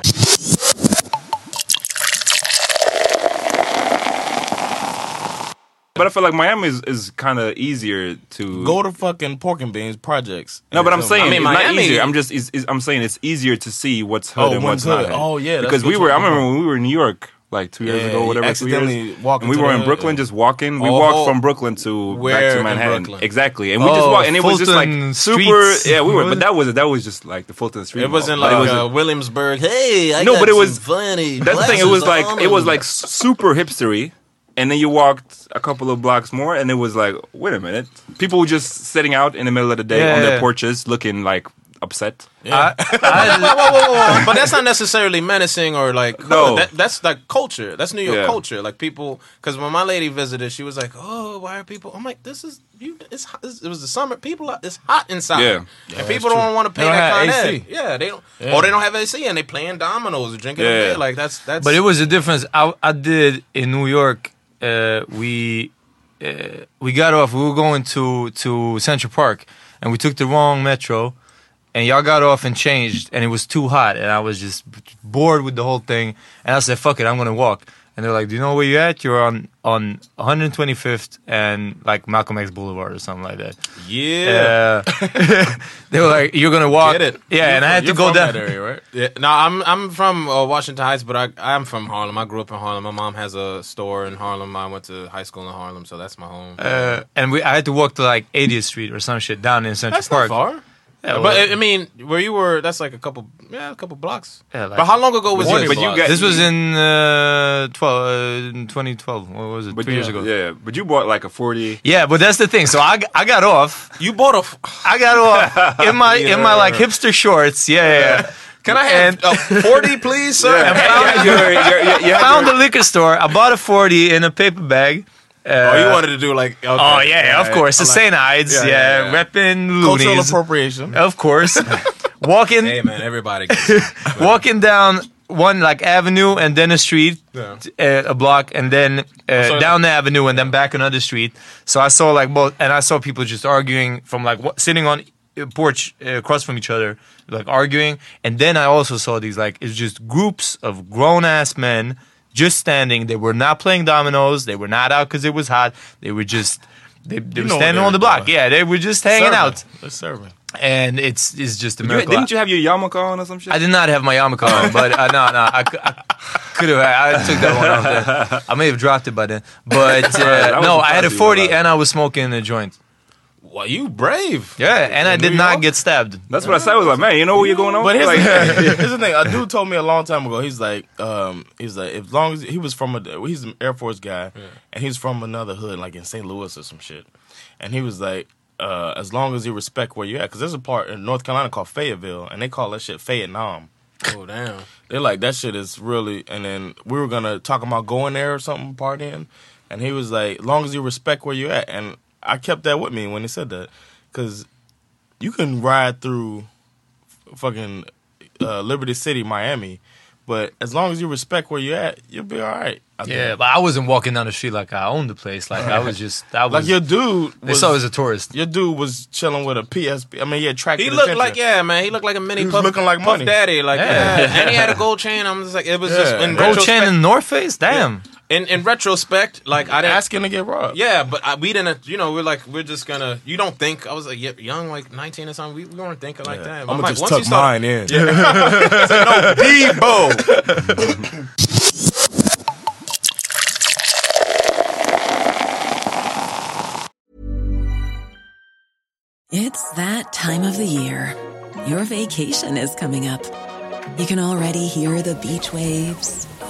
But I feel like Miami is, is kind of easier to... Go to fucking Pork and Beans projects. No, but I'm saying I mean, it's Miami, not easier. I'm just it's, it's, I'm saying it's easier to see what's hood oh, and what's not. Oh, yeah. Because we were... I remember when we were in New York... like two years yeah, ago, whatever. Accidentally walked. And we were the, in Brooklyn, uh, just walking. We oh, walked from Brooklyn to back to Manhattan, exactly. And we oh, just walked, and it Fulton was just like super. Streets. Yeah, we were, but that was that was just like the Fulton Street. It wasn't mall. like, like it was, uh, Williamsburg. Hey, I no, got but it was funny. That's the thing. It was like it was like super hipstery. And then you walked a couple of blocks more, and it was like, wait a minute. People were just sitting out in the middle of the day yeah, on their yeah. porches looking, like, upset. Yeah. I, I, whoa, whoa, whoa, whoa. But that's not necessarily menacing or, like, no. that, that's, like, culture. That's New York yeah. culture. Like, people, because when my lady visited, she was like, oh, why are people, I'm like, this is, you. It's hot. It was the summer. People, it's hot inside. Yeah. Yeah, and people don't want to pay that kind of Yeah, they don't. Yeah. Or they don't have A C, and they playing dominoes or drinking yeah. a beer. Like, that's, that's. But it was a difference. I, I did in New York. Uh, we uh, we got off. We were going to, to Central Park, and we took the wrong metro. And y'all got off and changed, and it was too hot. And I was just bored with the whole thing. And I said, "Fuck it, I'm gonna walk." And they're like, "Do you know where you're at? You're on on one hundred twenty-fifth and like Malcolm X Boulevard or something like that." Yeah. Uh, they were like, "You're gonna walk." Get it. Yeah, you're and from, I had to go down that area, right? Yeah. No, I'm I'm from uh, Washington Heights, but I I'm from Harlem. I grew up in Harlem. My mom has a store in Harlem. I went to high school in Harlem, so that's my home. Uh, and we I had to walk to like eightieth street or some shit down in Central that's Park. Not far. Yeah, but like, I mean, where you were, that's like a couple, yeah, a couple blocks. Yeah, like, but how long ago was this? But you got, this was in uh, twelve, uh, in twenty twelve. What was it? Two yeah, years ago. Yeah, but you bought like a forty. Yeah, but that's the thing. So I, I got off. You bought a. F- I got off in my yeah. in my like hipster shorts. Yeah, yeah. yeah. Can I have and, a forty, please, sir? Yeah. I found, you're, you're, you're, you found your... the liquor store. I bought a forty in a paper bag. Uh, oh, you wanted to do like... Okay. Oh, yeah, yeah, of course. Right. The Saint Ides, yeah, yeah, yeah, yeah. Reppin' loonies. Cultural appropriation. Of course. Walking... Hey, man, everybody gets it. Walking down one, like, avenue and then a street, yeah. uh, a block, and then uh, down the avenue and then back another street. So I saw, like, both... And I saw people just arguing from, like, w- sitting on a porch uh, across from each other, like, arguing. And then I also saw these, like, it's just groups of grown-ass men... Just standing. They were not playing dominoes. They were not out because it was hot. They were just they, they were standing on the block. Yeah, they were just hanging out. They're serving. And it's it's just a miracle. You, didn't you have your yarmulke on or some shit? I did not have my yarmulke on, but uh, no, no, I, I could have. I, I took that one off there. I may have dropped it by then. But uh, no, I had a forty and I was smoking a joint. Well, you brave. Yeah, and in I did New not York? Get stabbed. That's what I said. I was like, man, you know where you're going on? But here's, like, the, here's the thing. A dude told me a long time ago, he's like, um, he's like, as long as he was from a, he's an Air Force guy, yeah. and he's from another hood, like in Saint Louis or some shit. And he was like, uh, as long as you respect where you're at, because there's a part in North Carolina called Fayetteville, and they call that shit Fayette-Nam. Oh, damn. They're like, that shit is really, and then we were going to talk about going there or something, partying, and he was like, as long as you respect where you're at, and I kept that with me when they said that, because you can ride through fucking uh, Liberty City, Miami, but as long as you respect where you're at, you'll be all right. I yeah, think. But I wasn't walking down the street like I owned the place. Like I was just, I was like your dude. They was, saw as a tourist. Your dude was chilling with a P S P. I mean, he attracted. He looked attention. like yeah, man. He looked like a mini. He was puff, looking like Puff Daddy, like yeah. Yeah. And he had a gold chain. I'm just like, it was yeah. just in gold chain and North Face. Damn. Yeah. In in retrospect, like I didn't ask him to get robbed. Yeah, but I, we didn't. You know, we're like we're just gonna. You don't think I was like young, like nineteen or something. We, we weren't thinking like yeah. that. I'm, I'm gonna like, just tuck mine in. Yeah. No, Debo. It's that time of the year. Your vacation is coming up. You can already hear the beach waves.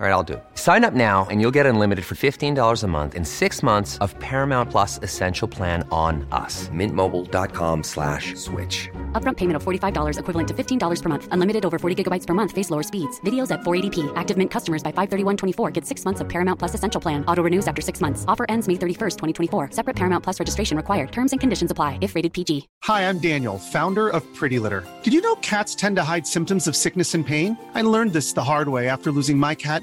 All right, I'll do it. Sign up now and you'll get unlimited for fifteen dollars a month and six months of Paramount Plus Essential Plan on us. Mint Mobile dot com slash switch. Upfront payment of forty-five dollars equivalent to fifteen dollars per month. Unlimited over forty gigabytes per month. Face lower speeds. Videos at four eighty p. Active Mint customers by five thirty-one twenty-four get six months of Paramount Plus Essential Plan. Auto renews after six months. Offer ends May thirty-first, twenty twenty-four. Separate Paramount Plus registration required. Terms and conditions apply if rated P G. Hi, I'm Daniel, founder of Pretty Litter. Did you know cats tend to hide symptoms of sickness and pain? I learned this the hard way after losing my cat,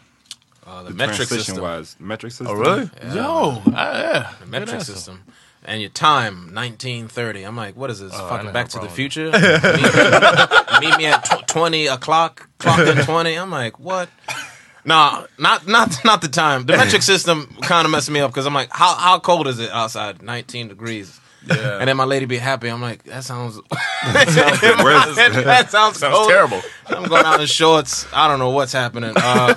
Uh, the, the metric system. Wise. Metric system. Oh, really? Yeah. Yo. I, yeah. The metric system. And your time, nineteen thirty. I'm like, what is this? Oh, fucking Back to the Future? meet, me, meet me at tw- twenty o'clock. Clock at twenty. I'm like, what? Nah, not not not the time. The metric system kind of messed me up because I'm like, how how cold is it outside? nineteen degrees. Yeah. And then my lady be happy. I'm like, that sounds that sounds, head, that sounds, sounds cold. Terrible. I'm going out in shorts. I don't know what's happening. Uh,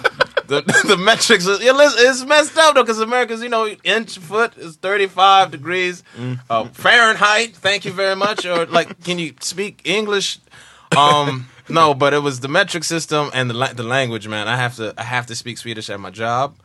the the metrics is, it's messed up though because Americans, you know, inch foot is thirty-five degrees mm. uh, Fahrenheit. Thank you very much. Or like, can you speak English? Um. No, but it was the metric system and the la- the language, man. I have to I have to speak Swedish at my job,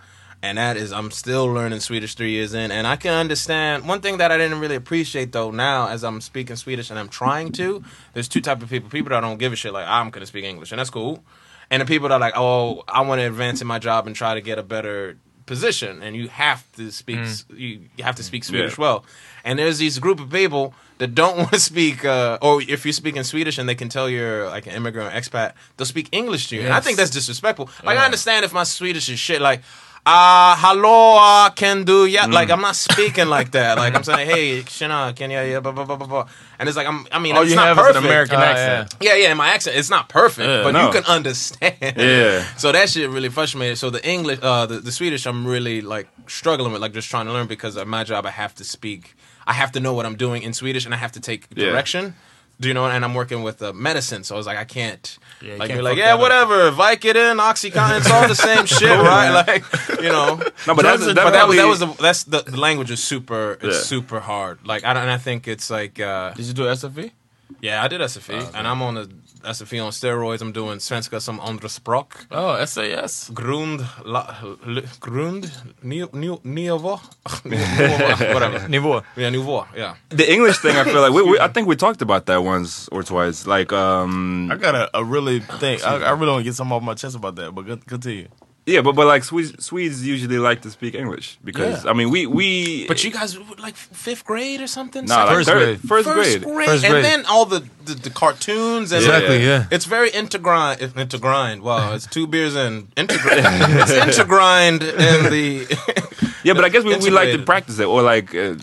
and that is I'm still learning Swedish three years in, and I can understand one thing that I didn't really appreciate though. Now, as I'm speaking Swedish and I'm trying to, there's two types of people: people that don't give a shit, like I'm gonna speak English, and that's cool, and the people that are like, oh, I want to advance in my job and try to get a better position, and you have to speak mm. you, you have to speak Swedish yeah. well, and there's these group of people that don't want to speak, uh, or if you're speaking Swedish and they can tell you're like an immigrant or expat, they'll speak English to you. Yes. And I think that's disrespectful. Like, yeah. I understand if my Swedish is shit, like, ah, uh, hello, I can do, yeah. Mm. Like, I'm not speaking like that. Like, I'm saying, hey, Shana, can you, yeah, blah, blah, blah, blah. And it's like, I'm, I mean, all it's you not have perfect. Is an American uh, accent. Yeah, yeah, yeah, my accent, it's not perfect, yeah, but no. you can understand. Yeah. So that shit really frustrated. So the English, uh, the, the Swedish, I'm really, like, struggling with, like, just trying to learn because at my job, I have to speak. I have to know what I'm doing in Swedish, and I have to take direction. Yeah. Do you know? And I'm working with uh, medicine, so I was like, I can't. Yeah, you like, can't you're like, yeah, whatever. Vicodin, OxyContin, it's all the same shit, right? Like, you know. No, but, that's, that, but that was that was the, that's the, the language is super it's yeah. super hard. Like, I don't. And I think it's like. Uh, did you do S F I? Yeah, I did S F I, oh, okay. And I'm on the S F I on steroids. I'm doing svenska som andra språk. Oh, S A S. Grund, la, l, grund, ni, ni, nivå, whatever. Nivå. Yeah, nivå, yeah. The English thing, I feel like, we, we, I think we talked about that once or twice. Like, um... I got a, a really thing. I, I really want to get something off my chest about that, but good, good to you. Yeah, but, but like, Swedes, Swedes usually like to speak English because, yeah. I mean, we, we... But you guys, like, fifth grade or something? No, nah, like first, grade. First, grade. First grade. First grade. And then all the, the, the cartoons. And exactly, like, yeah. It's very intergrind. Intergrind. Wow, it's two beers in. Intergrind. It's intergrind in the... Yeah, but I guess we, we like to practice it or, like, uh, yeah, to,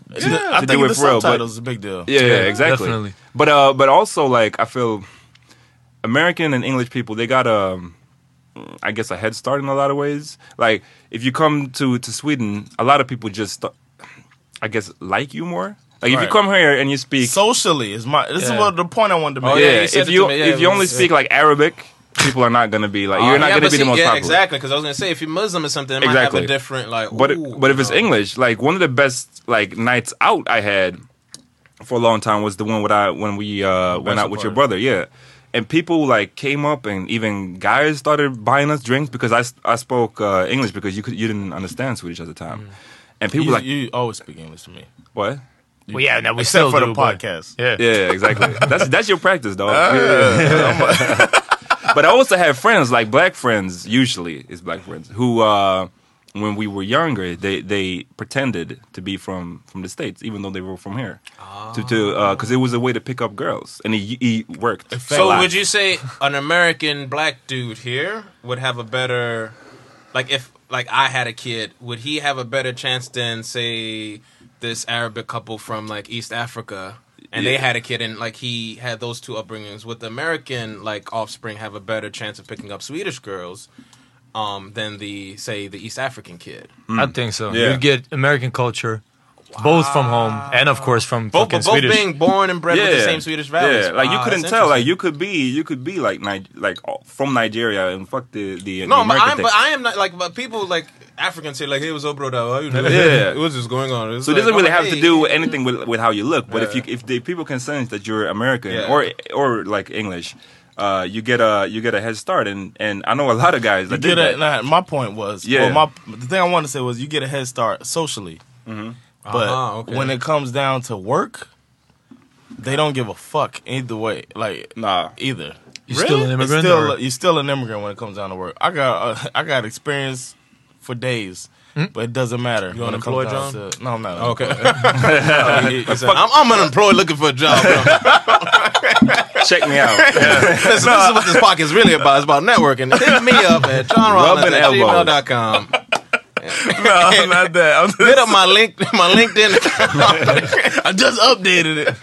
I to think do it for real. But is a big deal. Yeah, yeah, exactly. Definitely. But, uh, but also, like, I feel American and English people, they got a... Um, I guess a head start in a lot of ways. Like, if you come to, to Sweden, a lot of people just, I guess, like you more. Like, right. If you come here and you speak... Socially is my... This yeah. is what the point I wanted to make. Oh, yeah, yeah. You if you, yeah, if you only was, speak, yeah. like, Arabic, people are not going to be, like... You're uh, not yeah, going to be see, the most yeah, popular. Exactly, because I was going to say, if you're Muslim or something, it exactly. might have a different, like... Ooh, but it, but if it's English, like, one of the best, like, nights out I had for a long time was the one with I, when we uh, went out with your brother, yeah. And people, like, came up and even guys started buying us drinks because I, I spoke uh, English because you could, you didn't understand Swedish at the time. Mm. And people you, like... You always speak English to me. What? You, well, yeah, no, we except still for do, the podcast. Yeah. yeah, exactly. That's that's your practice, dog. Uh, yeah. But I also have friends, like black friends, usually it's black friends, who, uh, when we were younger, they, they pretended to be from, from the States, even though they were from here. Oh. to Because to, uh, it was a way to pick up girls, and he, he worked. So would you say an American black dude here would have a better... Like, if like I had a kid, would he have a better chance than, say, this Arabic couple from, like, East Africa... And yeah. they had a kid, and like he had those two upbringings. Would the American like offspring have a better chance of picking up Swedish girls um, than the say the East African kid? Mm. I think so. Yeah. You get American culture, wow. both from home and of course from both, fucking both Swedish. Being born and bred yeah. with the same Swedish values. Yeah, like wow, you couldn't tell. Like you could be, you could be like Ni- like from Nigeria and fuck the the. No, the American but, I'm, but I am not like but people like. Africans here, like, hey, what's up, bro? How are you? Like, yeah, what's just going on? It's so like, it doesn't really have hey. to do anything with with how you look. But yeah. if you if the people can sense that you're American yeah. or or like English, uh, you get a you get a head start. And, and I know a lot of guys that you did that. Nah, my point was, yeah. Well, my the thing I wanted to say was you get a head start socially, mm-hmm. but uh-huh, okay. when it comes down to work, they don't give a fuck either way. Like, nah, either. You're really? still an immigrant? Still, you're still an immigrant when it comes down to work. I got uh, I got experience for days, mm-hmm. but it doesn't matter. You unemployed, John? To, no, I'm not. Okay. no, he, he said, I'm, I'm unemployed looking for a job, bro. Check me out. Yeah. This, no. this is what this podcast is really about. It's about networking. Hit me up at john rollins at gmail dot com. No, I'm not that. I'm just... Hit up my link, my LinkedIn. I just updated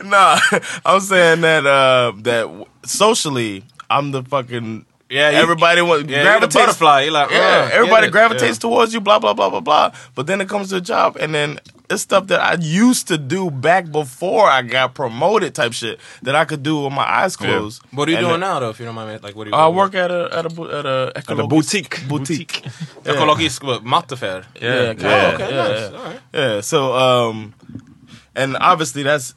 it. Nah, I'm saying that uh, that socially, I'm the fucking yeah. Everybody wants yeah, gravitates you're the butterfly. You're like, oh, yeah, everybody gravitates yeah. towards you. Blah blah blah blah blah. But then it comes to a job, and then it's stuff that I used to do back before I got promoted, type shit that I could do with my eyes closed. Yeah. What are you and doing it, now, though? If you don't mind, like, what are you? I uh, work at a at a at a, at a boutique boutique Ekologisk mataffär. Yeah, yeah, yeah. Oh, okay, yeah, nice. Yeah. All right. Yeah. So, um, and obviously that's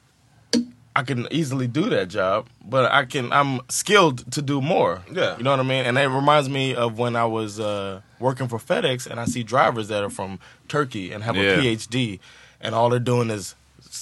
I can easily do that job, but I can I'm skilled to do more. Yeah, you know what I mean. And it reminds me of when I was uh, working for FedEx, and I see drivers that are from Turkey and have yeah. a P H D. And all they're doing is,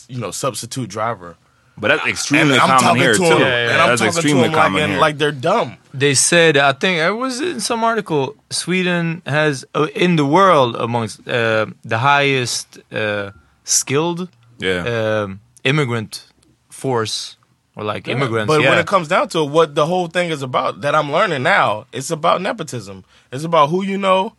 you know, substitute driver. But that's extremely and common here, to too. Yeah, yeah, and I'm that's talking extremely to them common like, here. Like they're dumb. They said, I think it was in some article, Sweden has, uh, in the world, amongst uh, the highest uh, skilled yeah. um, immigrant force. Or like yeah. immigrants, but yeah. when it comes down to it, what the whole thing is about, that I'm learning now, it's about nepotism. It's about who you know,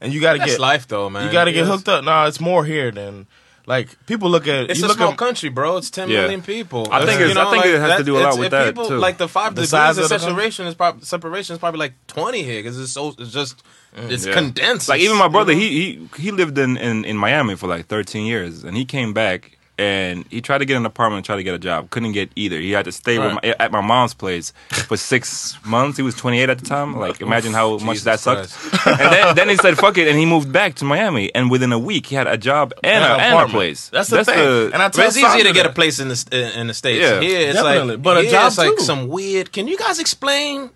and you got to get... That's life, though, man. You got to get is. hooked up. Nah, it's more here than... Like, people look at... It's you a look small at, country, bro. It's ten yeah. million people. I think, it's, you know, I think like, it has that, to do a lot with that, people, too. Like, the five the degrees of separation is, prob- separation is probably, like, twenty here. Because it's, so, it's just... It's yeah. condensed. Like, even my brother, you know? he, he he lived in, in, in Miami for, like, thirteen years. And he came back, and he tried to get an apartment and tried to get a job. Couldn't get either. He had to stay right. with my, at my mom's place for six months. He was twenty-eight at the time. Like, imagine how much Jesus that sucked. Christ. And then, then he said, fuck it, and he moved back to Miami. And within a week, he had a job and, and, a, and a place. That's the That's thing. The, and I tell it's easier to get a place in the, in the States. Yeah, here it's definitely. Like, but a job's like some weird... Can you guys explain...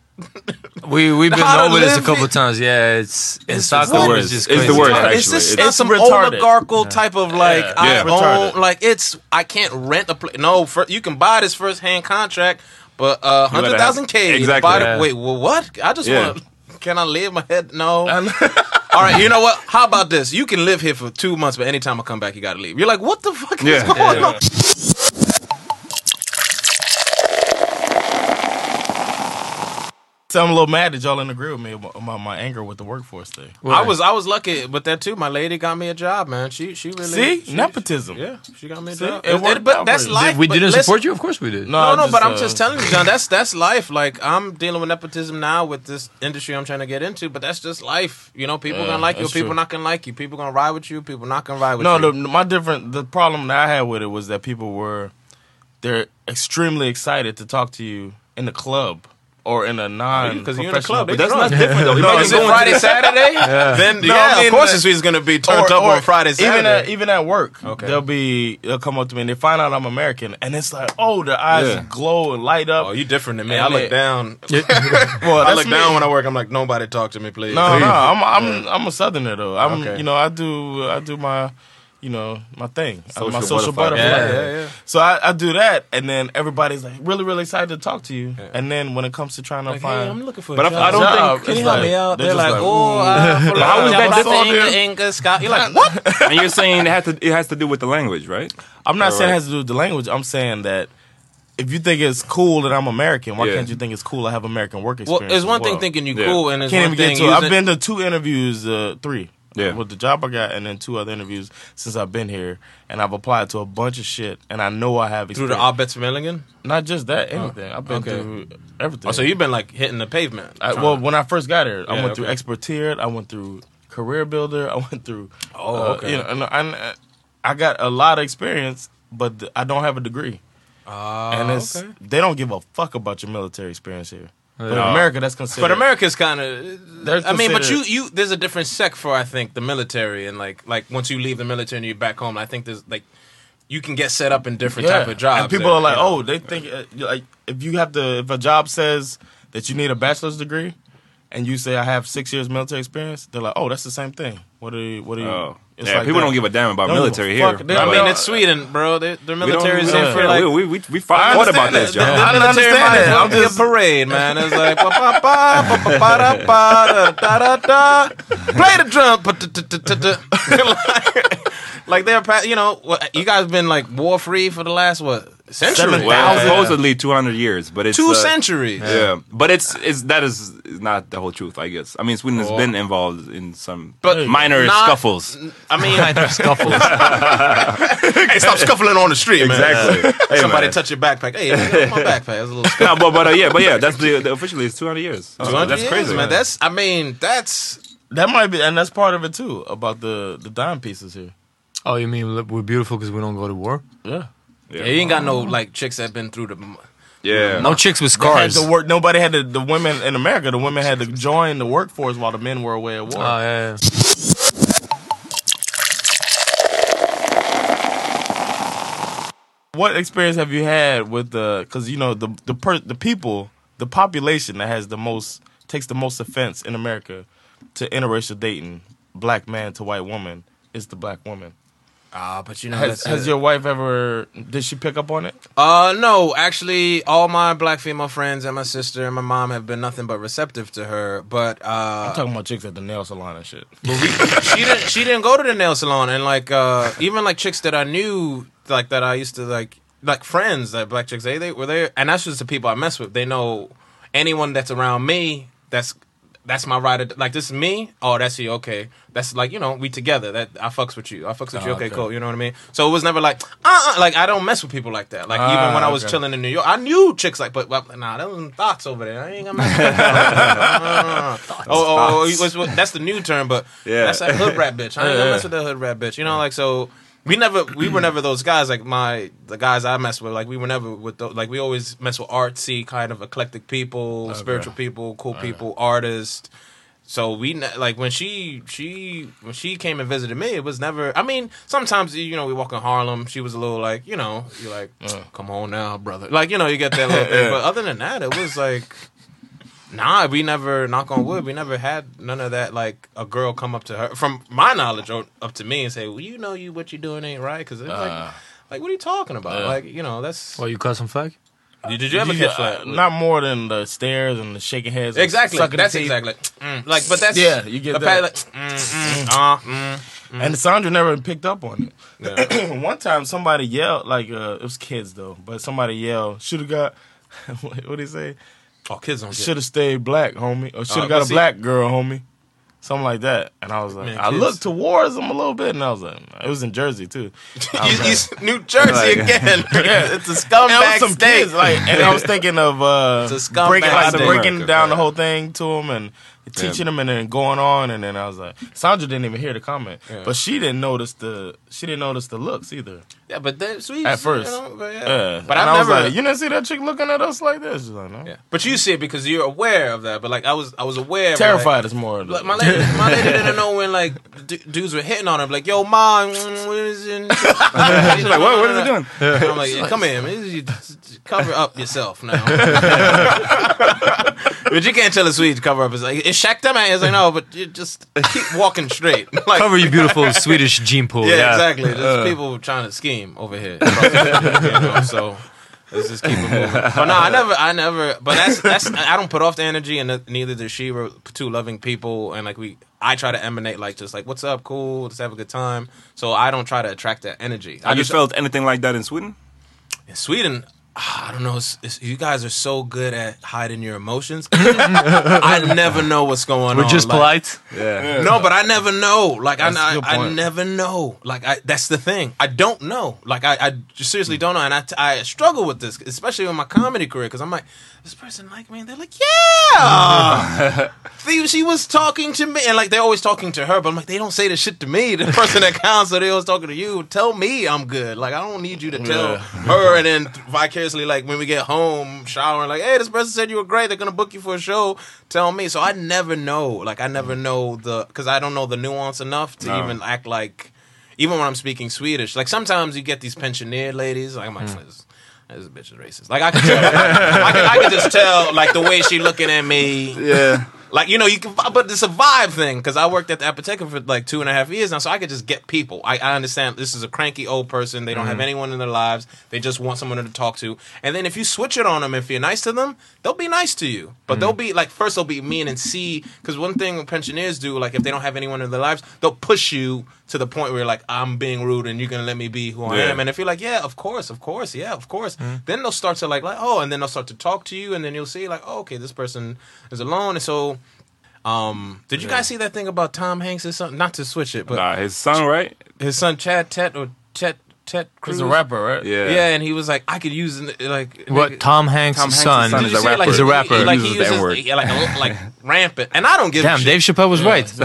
we we've been over this a couple of times. Yeah, it's it's, it's not the worst. It's, it's the worst. Actually, it's just it's some retarded. oligarchical yeah. type of like yeah. I yeah. own. Like it's I can't rent a place. No, for, you can buy this first hand contract, but uh, hundred thousand k. Exactly. Buy yeah. the, wait, well, what? I just yeah. want. Can I leave my head? No. All right, you know what? How about this? You can live here for two months, but anytime I come back, you got to leave. You're like, what the fuck yeah. is going yeah. on? So I'm a little mad that y'all didn't agree with me about my, my anger with the workforce thing. Right. I was I was lucky, but that too. My lady got me a job, man. She she really see she, nepotism. She, yeah, she got me a see, job. It, it, but that's life. Did we didn't support you, of course we did. No, no, no just, but uh, I'm just telling you, John. That's that's life. Like I'm dealing with nepotism now with this industry I'm trying to get into, but that's just life. You know, people yeah, gonna like you, people true. not gonna like you, people gonna ride with you, people not gonna ride with no, you. No, my different the problem that I had with it was that people were they're extremely excited to talk to you in the club. Or in a non because you're in a club. But that's not different though. No, is it Friday, Saturday? yeah. Then no, yeah, I mean, of course it's uh, going to be turned or, up or on Friday, Saturday. Even at, even at work, okay. they'll be they'll come up to me and they find out I'm American, and it's like, oh, their eyes yeah. glow and light up. Oh, you different than me. And I look it, down. Well, I look me. down when I work. I'm like, nobody talk to me, please. No, please. no, I'm I'm yeah. I'm a Southerner though. I'm okay. you know I do I do my. You know, my thing. Social my social butterfly. butterfly. Yeah, yeah, yeah. So I, I do that, and then everybody's like really, really excited to talk to you. Yeah. And then when it comes to trying to like, find... Hey, I'm looking for but a job. I don't job. think... Can you help me out? They're, they're like, like oh, uh, how is that different? You're like, what? And you're saying it has, to, it has to do with the language, right? I'm not All saying right. it has to do with the language. I'm saying that if you think it's cool that I'm American, why yeah. can't you think it's cool I have American work experience? Well, it's one well. thing thinking you're yeah. cool, and it's Can't one thing... I've been to two interviews, uh, three. Yeah. With the job I got, and then two other interviews since I've been here, and I've applied to a bunch of shit, and I know I have experience. Through the Arbetsförmedlingen? Not just that, anything. Oh, I've been okay. through everything. Oh, so you've been like hitting the pavement. I, well, when I first got here, yeah, I went okay. through Experteer, I went through Career Builder, I went through. Oh, okay. Uh, you know, and I, I got a lot of experience, but I don't have a degree. Oh, uh, and it's, okay. they don't give a fuck about your military experience here. But no. America, that's considered. But America's kind of. I mean, but you, you, there's a different sect for I think the military and like, like once you leave the military and you're back home, I think there's like, you can get set up in different yeah. type of jobs. And people that, are like, you know, oh, they think uh, like if you have to, if a job says that you need a bachelor's degree, and you say I have six years military experience, they're like, oh, that's the same thing. What are you? What are you? Oh. It's yeah, like people that. Don't give a damn about don't military here. They, I mean, it's Sweden, bro. They, their military is in for like... We, we, we fought what about this, y'all. I didn't understand it. I'm just a parade, man. It's like... Play the drum. Like, they're... You know, you guys been, like, war-free for the last, what, century? Well, supposedly two hundred years, but it's... Two centuries. Yeah. But it's... That is not the whole truth, I guess. I mean, Sweden has been involved in some minor scuffles. I mean, like scuffles. Hey, stop scuffling on the street, man. Exactly. Hey, somebody man. Touch your backpack. Hey, my backpack. It's a little scuffle. No, but but uh, yeah, but yeah, that's the, the officially it's two hundred years. Oh, two hundred that's years, crazy, man. That's I mean, that's that might be, and that's part of it too about the the dime pieces here. Oh, you mean we're beautiful because we don't go to war? Yeah. Yeah. You ain't got no like chicks that been through the. Yeah, no chicks with scars. Had to work. Nobody had to, the women in America. The women had to join the workforce while the men were away at war. Oh yeah. yeah. What experience have you had with the? Because you know the the per, the people, the population that has the most takes the most offense in America to interracial dating, black man to white woman, is the black woman. Ah, uh, but you know, has, that's has your wife ever? Did she pick up on it? Uh, no, actually, all my black female friends and my sister and my mom have been nothing but receptive to her. But uh, I'm talking about chicks at the nail salon and shit. But we, she didn't. She didn't go to the nail salon, and like uh, even like chicks that I knew. Like that I used to like like friends that black chicks they they were there and that's just the people I mess with. They know anyone that's around me that's that's my rider like this is me, oh that's you, okay. That's like, you know, we together. That I fucks with you. I fucks with oh, you, okay, okay, cool, you know what I mean? So it was never like uh uh like I don't mess with people like that. Like uh, even when I was okay. chilling in New York, I knew chicks like but, but nah, that wasn't thoughts over there. I ain't gonna mess with thoughts. Oh, oh, oh, oh that's the new term, but yeah. That's that hood rat bitch. I ain't gonna mess with that hood rat bitch. You know, like so We never, we were never those guys. Like my, the guys I messed with, like we were never with those. Like we always mess with artsy, kind of eclectic people, okay. spiritual people, cool All people, right. artists. So we ne- like when she, she, when she came and visited me, it was never. I mean, sometimes you know we walk in Harlem. She was a little like, you know, you're like, uh, come on now, brother. Like you know, you get that little thing. But other than that, it was like. Nah, we never, knock on wood, we never had none of that, like, a girl come up to her, from my knowledge, or up to me and say, well, you know you what you're doing ain't right, because it's uh, like, like, what are you talking about? Yeah. Like, you know, that's... Well, you cut some flag? Did you, did you ever catch flag? Uh, not more than the stares and the shaking heads. Exactly, that's exactly. Mm, like, but that's... Yeah, you get that. Like, mm, mm, uh, mm, mm. And Sandra never picked up on it. Yeah. One time, somebody yelled, like, uh, it was kids, though, but somebody yelled, should have got, what'd he say? Oh, kids don't get it. Should have stayed black, homie. Or should have uh, got a see. black girl, homie. Something like that. And I was like, man, I kids. looked towards them a little bit, and I was like, it was in Jersey, too. He's like, New Jersey like, again. Yeah, it's a scumbag some state. Kids, like, and I was thinking of uh, breaking, like, breaking America, down man. the whole thing to them and teaching yeah. them and then going on. And then I was like, Sandra didn't even hear the comment. Yeah. But she didn't notice the she didn't notice the looks either. Yeah, but that's sweet. At first. You know, but yeah. yeah. But I never. Like, you didn't see that chick looking at us like this? She's like, no. Yeah. But you see it because you're aware of that. But like, I was I was aware. Terrified is like, more. Like, my lady, my lady didn't know when like d- dudes were hitting on her. Like, yo, mom. She's like, what, what is it doing? And I'm like, yeah, come here, man. You cover up yourself now. But you can't tell a Swede to cover up. It's like, it's Shaq them man. It's like, no, but you just keep walking straight. Like, cover your beautiful Swedish gene pool. Yeah, yeah. exactly. There's uh. people trying to scheme over here. You know, so let's just keep it moving. But no, I never, I never, but that's, that's, I don't put off the energy, and neither does she. We're two loving people, and like we, I try to emanate like just like, what's up, cool, let's have a good time. So I don't try to attract that energy. Have I just, you felt anything like that in Sweden? In Sweden? I don't know. It's, it's, you guys are so good at hiding your emotions. I never know what's going We're on. We're just like, polite. Yeah. yeah. No, but I never know. Like I, I, I never know. Like I, that's the thing. I don't know. Like I, I seriously don't know, and I, I struggle with this, especially in my comedy career, because I'm like, this person like me, and they're like, yeah. See, she was talking to me, and like they're always talking to her, but I'm like, they don't say this shit to me. The person that counts, so they always talking to you. Tell me I'm good. Like I don't need you to tell yeah. her, and then vicariously seriously, like, when we get home, showering, like, hey, this person said you were great. They're going to book you for a show. Tell me. So I never know. Like, I never know the... Because I don't know the nuance enough to no. even act like... Even when I'm speaking Swedish. Like, sometimes you get these pensioner ladies. Like, I'm like, mm. this, this bitch is racist. Like, I can, tell, I, can, I can just tell, like, the way she looking at me. Yeah. Like, you know, you can, but it's a vibe thing, because I worked at the Apotheca for like two and a half years now, so I could just get people. I, I understand this is a cranky old person. They don't mm-hmm. have anyone in their lives. They just want someone to talk to. And then if you switch it on them, if you're nice to them, they'll be nice to you. But mm-hmm. they'll be, like, first they'll be mean and see, because one thing pensioners do, like, if they don't have anyone in their lives, they'll push you to the point where you're like, I'm being rude and you're going to let me be who I yeah. am. And if you're like, yeah, of course, of course, yeah, of course, mm-hmm. then they'll start to, like, like, oh, and then they'll start to talk to you, and then you'll see, like, oh, okay, this person is alone. And so... Um, did you yeah. guys see that thing about Tom Hanks' his son? Not to switch it, but nah, his son, right? His son Chad Tet or Tet Tet Cruz is a rapper, right? Yeah, yeah. And he was like, I could use like what Tom Hanks' Tom Hanks son, son is a rapper. He's a rapper. He, like, he uses, uses word. like a, like rampant. And I don't give. Damn, a shit. Dave Chappelle was yeah. right.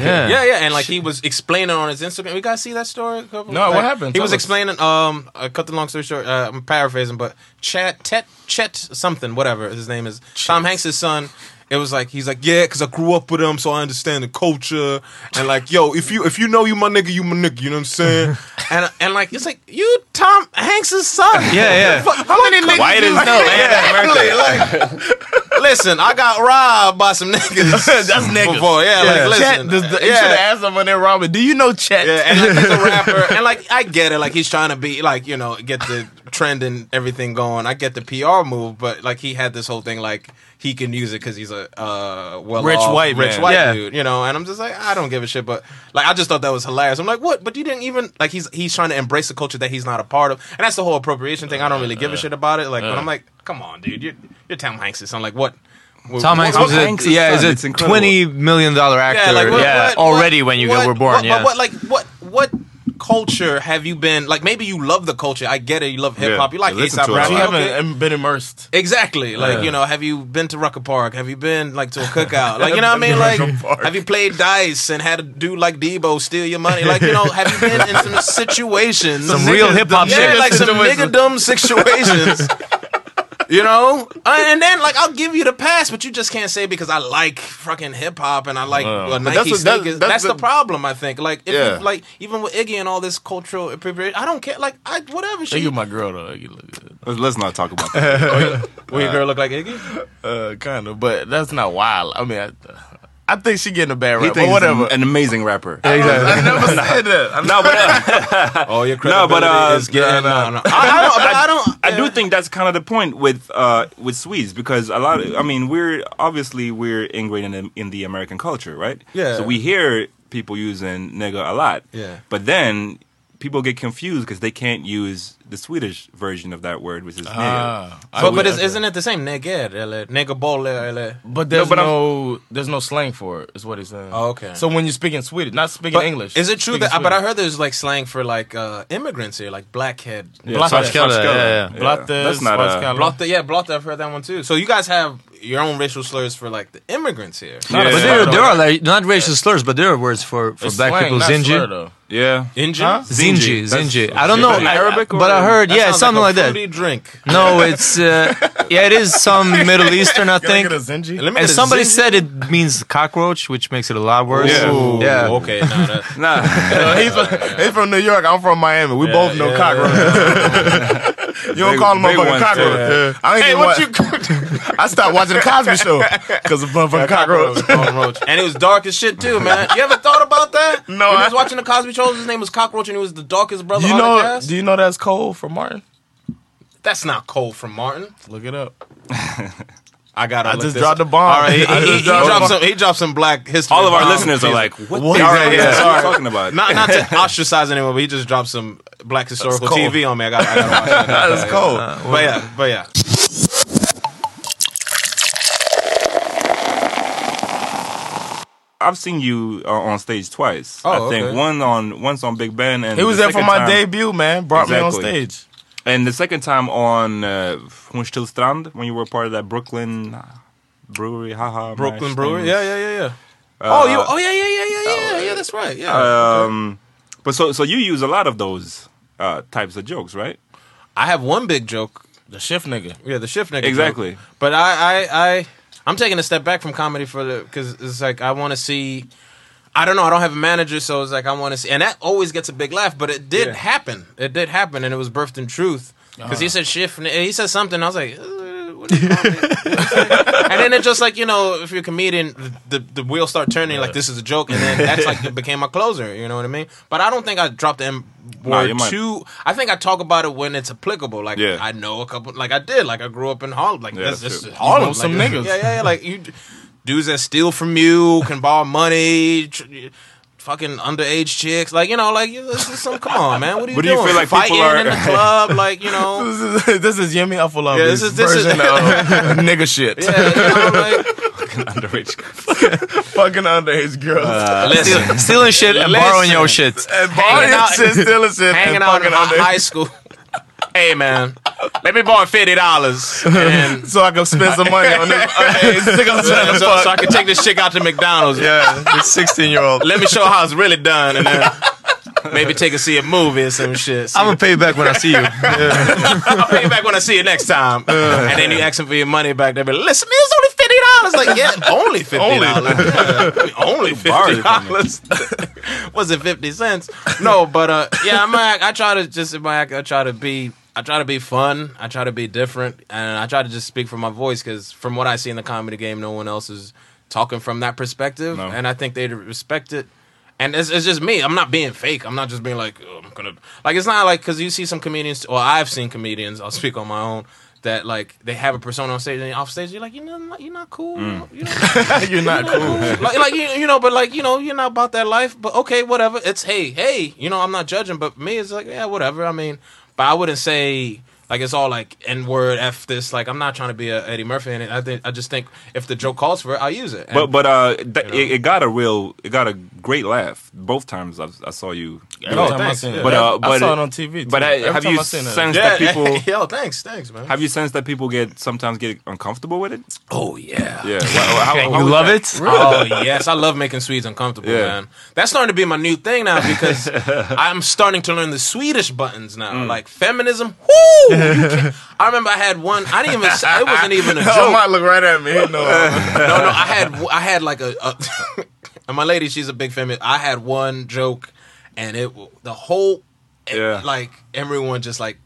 yeah. yeah, yeah, and like he was explaining on his Instagram. You guys see that story? No, like, what happened? He was explaining. Um, I cut the long story short. Uh, I'm paraphrasing, but Chad Tet Chet something, whatever his name is, Chet. Tom Hanks' son. It was like, he's like, yeah, because I grew up with him, so I understand the culture. And like, yo, if you if you know you my nigga, you my nigga, you know what I'm saying? and and like, it's like, you Tom Hanks' son. Yeah, yeah. How many niggas? White is no, yeah, like, listen, I got robbed by some niggas. That's niggas. Before. Yeah, yeah, like, Chet, listen. Does the, yeah. You should have asked him when they robbed me, do you know Chet? Yeah, and like, he's a rapper. And like, I get it. Like, he's trying to be, like, you know, get the trend and everything going. I get the P R move, but like, he had this whole thing, like, he can use it because he's a uh, well rich off, white rich man. white yeah. dude, you know. And I'm just like, I don't give a shit. But like, I just thought that was hilarious. I'm like, what? But you didn't even like. He's he's trying to embrace a culture that he's not a part of, and that's the whole appropriation thing. I don't really give a shit about it. Like, uh, but I'm like, come on, dude, you're you're Tom Hanks. I'm like, what? Tom Hanks was a, yeah, is a twenty million dollar actor. Yeah, like, what, yeah. What, already what, when you what, were born. What, yeah, but what, like what what. culture have you been like? Maybe you love the culture. I get it. You love hip hop. Yeah. You like hip hop. You haven't okay. been immersed. Exactly. Like yeah. you know, have you been to Rucker Park? Have you been like to a cookout? Like you know what I mean? Like have you played dice and had a dude like Debo steal your money? Like you know, have you been in some situations? Some, some real hip hop shit. Yeah, like some niggadom situations. You know? And then, like, I'll give you the pass, but you just can't say because I like fucking hip-hop and I like uh, Nike that's sneakers. What, that's, that's, that's the, the problem, I think. Like, if yeah. you, like even with Iggy and all this cultural appropriation, I don't care. Like, I whatever. She... Iggy my girl, though. Iggy look good. Let's, let's not talk about that. oh, yeah. Will your girl look like Iggy? Uh, kind of, but that's not wild. I mean, I... I think she getting a bad rap, but whatever. An amazing rapper. I, exactly. I never said that. I no, but uh, all your credibility no, but, uh, is getting. No, no. no. I, I don't. I, I, don't yeah. I do think that's kind of the point with uh, with Swedes because a lot of. I mean, we're obviously we're ingrained in, in the American culture, right? Yeah. So we hear people using nigga a lot. Yeah. But then people get confused because they can't use the Swedish version of that word, which is ah, nigga. But, but is, isn't it the same? Nigger, eller niggerbolle, eller... But there's no, but no there's no slang for it, is what he's saying. Oh, okay. So when you speak in Swedish, not speaking but English. Is it true that... Swedish. But I heard there's like slang for like uh, immigrants here, like blackhead. Yeah, svartskalle. Yeah, yeah. Blatte, that's not a... Blatte, yeah, blatte, I've heard that one too. So you guys have... your own racial slurs for like the immigrants here. Yeah. But there, there are like not racial slurs, but there are words for, for black slang, people. Zinji, yeah, Inji, huh? Zinji, Zinji. I don't know I, Arabic, but I heard yeah something like, like that. Drink? No, it's uh, yeah, it is some Middle Eastern I think. And somebody zingy? said it means cockroach, which makes it a lot worse. Yeah, Ooh, yeah. okay, nah, that's... nah. uh, he's, uh, from, he's from New York. I'm from Miami. We yeah, both know yeah, cockroach. You don't they, call him a motherfucking cockroach. I ain't hey, what wa- you? I stopped watching the Cosby Show because of motherfucking cockroach. And it was dark as shit too, man. You ever thought about that? No. When I was watching the Cosby Show. His name was Cockroach, and he was the darkest brother. You know? The do you know that's Cole from Martin? That's not Cole from Martin. Look it up. I got. I just dropped the bomb. All right, he, he, he, he dropped some. He dropped some black history. All of our bomb. listeners are like, "What? what? All right, yeah, sorry. talking about not not to ostracize anyone, but he just dropped some black historical T V on me. I got. I got to watch that. That's that cold. Uh, but yeah, but yeah. I've seen you uh, on stage twice. Oh, I think okay. one on once on Big Ben, and he was the there for my time, debut. Man, brought exactly. me on stage. And the second time on uh, Hornstullstrand, when you were part of that Brooklyn brewery, haha. Brooklyn brewery, yeah, yeah, yeah, yeah. Uh, oh, you, oh, yeah, yeah, yeah, yeah, yeah, uh, yeah. That's right. Yeah. Um, but so, so you use a lot of those uh, types of jokes, right? I have one big joke The shift nigga. Yeah, the shift nigga. Exactly. Joke. But I, I, I, I'm taking a step back from comedy for the, because it's like I want to see. I don't know. I don't have a manager, so it's like I want to see, and that always gets a big laugh. But it did yeah. happen. It did happen, and it was birthed in truth. Because uh-huh. he said shift, and he said something. I was like, uh, what do you call it? And then it just like you know, if you're a comedian, the the wheels start turning. Yeah. Like this is a joke, and then that's like it became my closer. You know what I mean? But I don't think I dropped the M word nah, too. I think I talk about it when it's applicable. Like yeah. I know a couple. Like I did. Like I grew up in Harlem. Like yeah, this, this Harlem, like, some niggas. Yeah, yeah, yeah. Like you. Dudes that steal from you, can borrow money, tr- fucking underage chicks. Like, you know, like, this is some, come on, man. What are you what doing? Do you feel like fighting are... in the club, like, you know. This is, this is Yemi Afolabi yeah, this is, this version is... of nigga shit. Yeah, you know, like. Fucking underage girls. Fucking underage girls. Uh, Listen, stealing shit and borrowing your shit. And borrowing your shit, stealing shit. Hanging and out in underage. High school. Hey, man, let me borrow fifty dollars. And so I can spend some money on this. Okay, so, so, so I can take this chick out to McDonald's. Yeah, this sixteen-year-old. Let me show how it's really done. And then maybe take a see a movie or some shit. See I'm going to pay you back when I see you. Yeah. I'll pay you back when I see you next time. Uh, and then you ask them for your money back. They'll be like, listen, it's only fifty dollars. Like, yeah, only fifty dollars. Only, yeah. Only fifty dollars. Was it fifty cents? No, but uh, yeah, I'm I try to just, in my act, I try to be... I try to be fun. I try to be different, and I try to just speak from my voice because, from what I see in the comedy game, no one else is talking from that perspective, no. and I think they respect it. And it's, it's just me. I'm not being fake. I'm not just being like oh, I'm gonna like. It's not like because you see some comedians, or I've seen comedians. I'll speak on my own. That like they have a persona on stage, and off stage you're like you know you're not cool. Mm. You know, you're, you're not, not cool. cool. like like you, you know, but like you know you're not about that life. But okay, whatever. It's hey hey. You know I'm not judging, but me it's like yeah whatever. I mean. But I wouldn't say, like, it's all, like, N-word, F this. Like, I'm not trying to be a Eddie Murphy in it. I think I just think if the joke calls for it, I'll use it. And, but but uh, th- you know. it, it got a real, it got a great laugh. Both times I, I saw you. Yeah, oh, thanks. I, but, uh, but, I saw it on T V, too. But I, have you sensed that, that yeah, people... Yo, thanks, thanks, man. Have you sensed that people get sometimes get uncomfortable with it? Oh, yeah. Yeah. How, how, how you love that? It? Really? Oh, yes. I love making Swedes uncomfortable, yeah. man. That's starting to be my new thing now because I'm starting to learn the Swedish buttons now. Mm. Like, feminism, whoo! I remember I had one. I didn't even. It wasn't even a joke. Oh, might look right at me. No, no, no. I had. I had like a. a and my lady, she's a big feminist. I had one joke, and it the whole. It, yeah. Like everyone just like.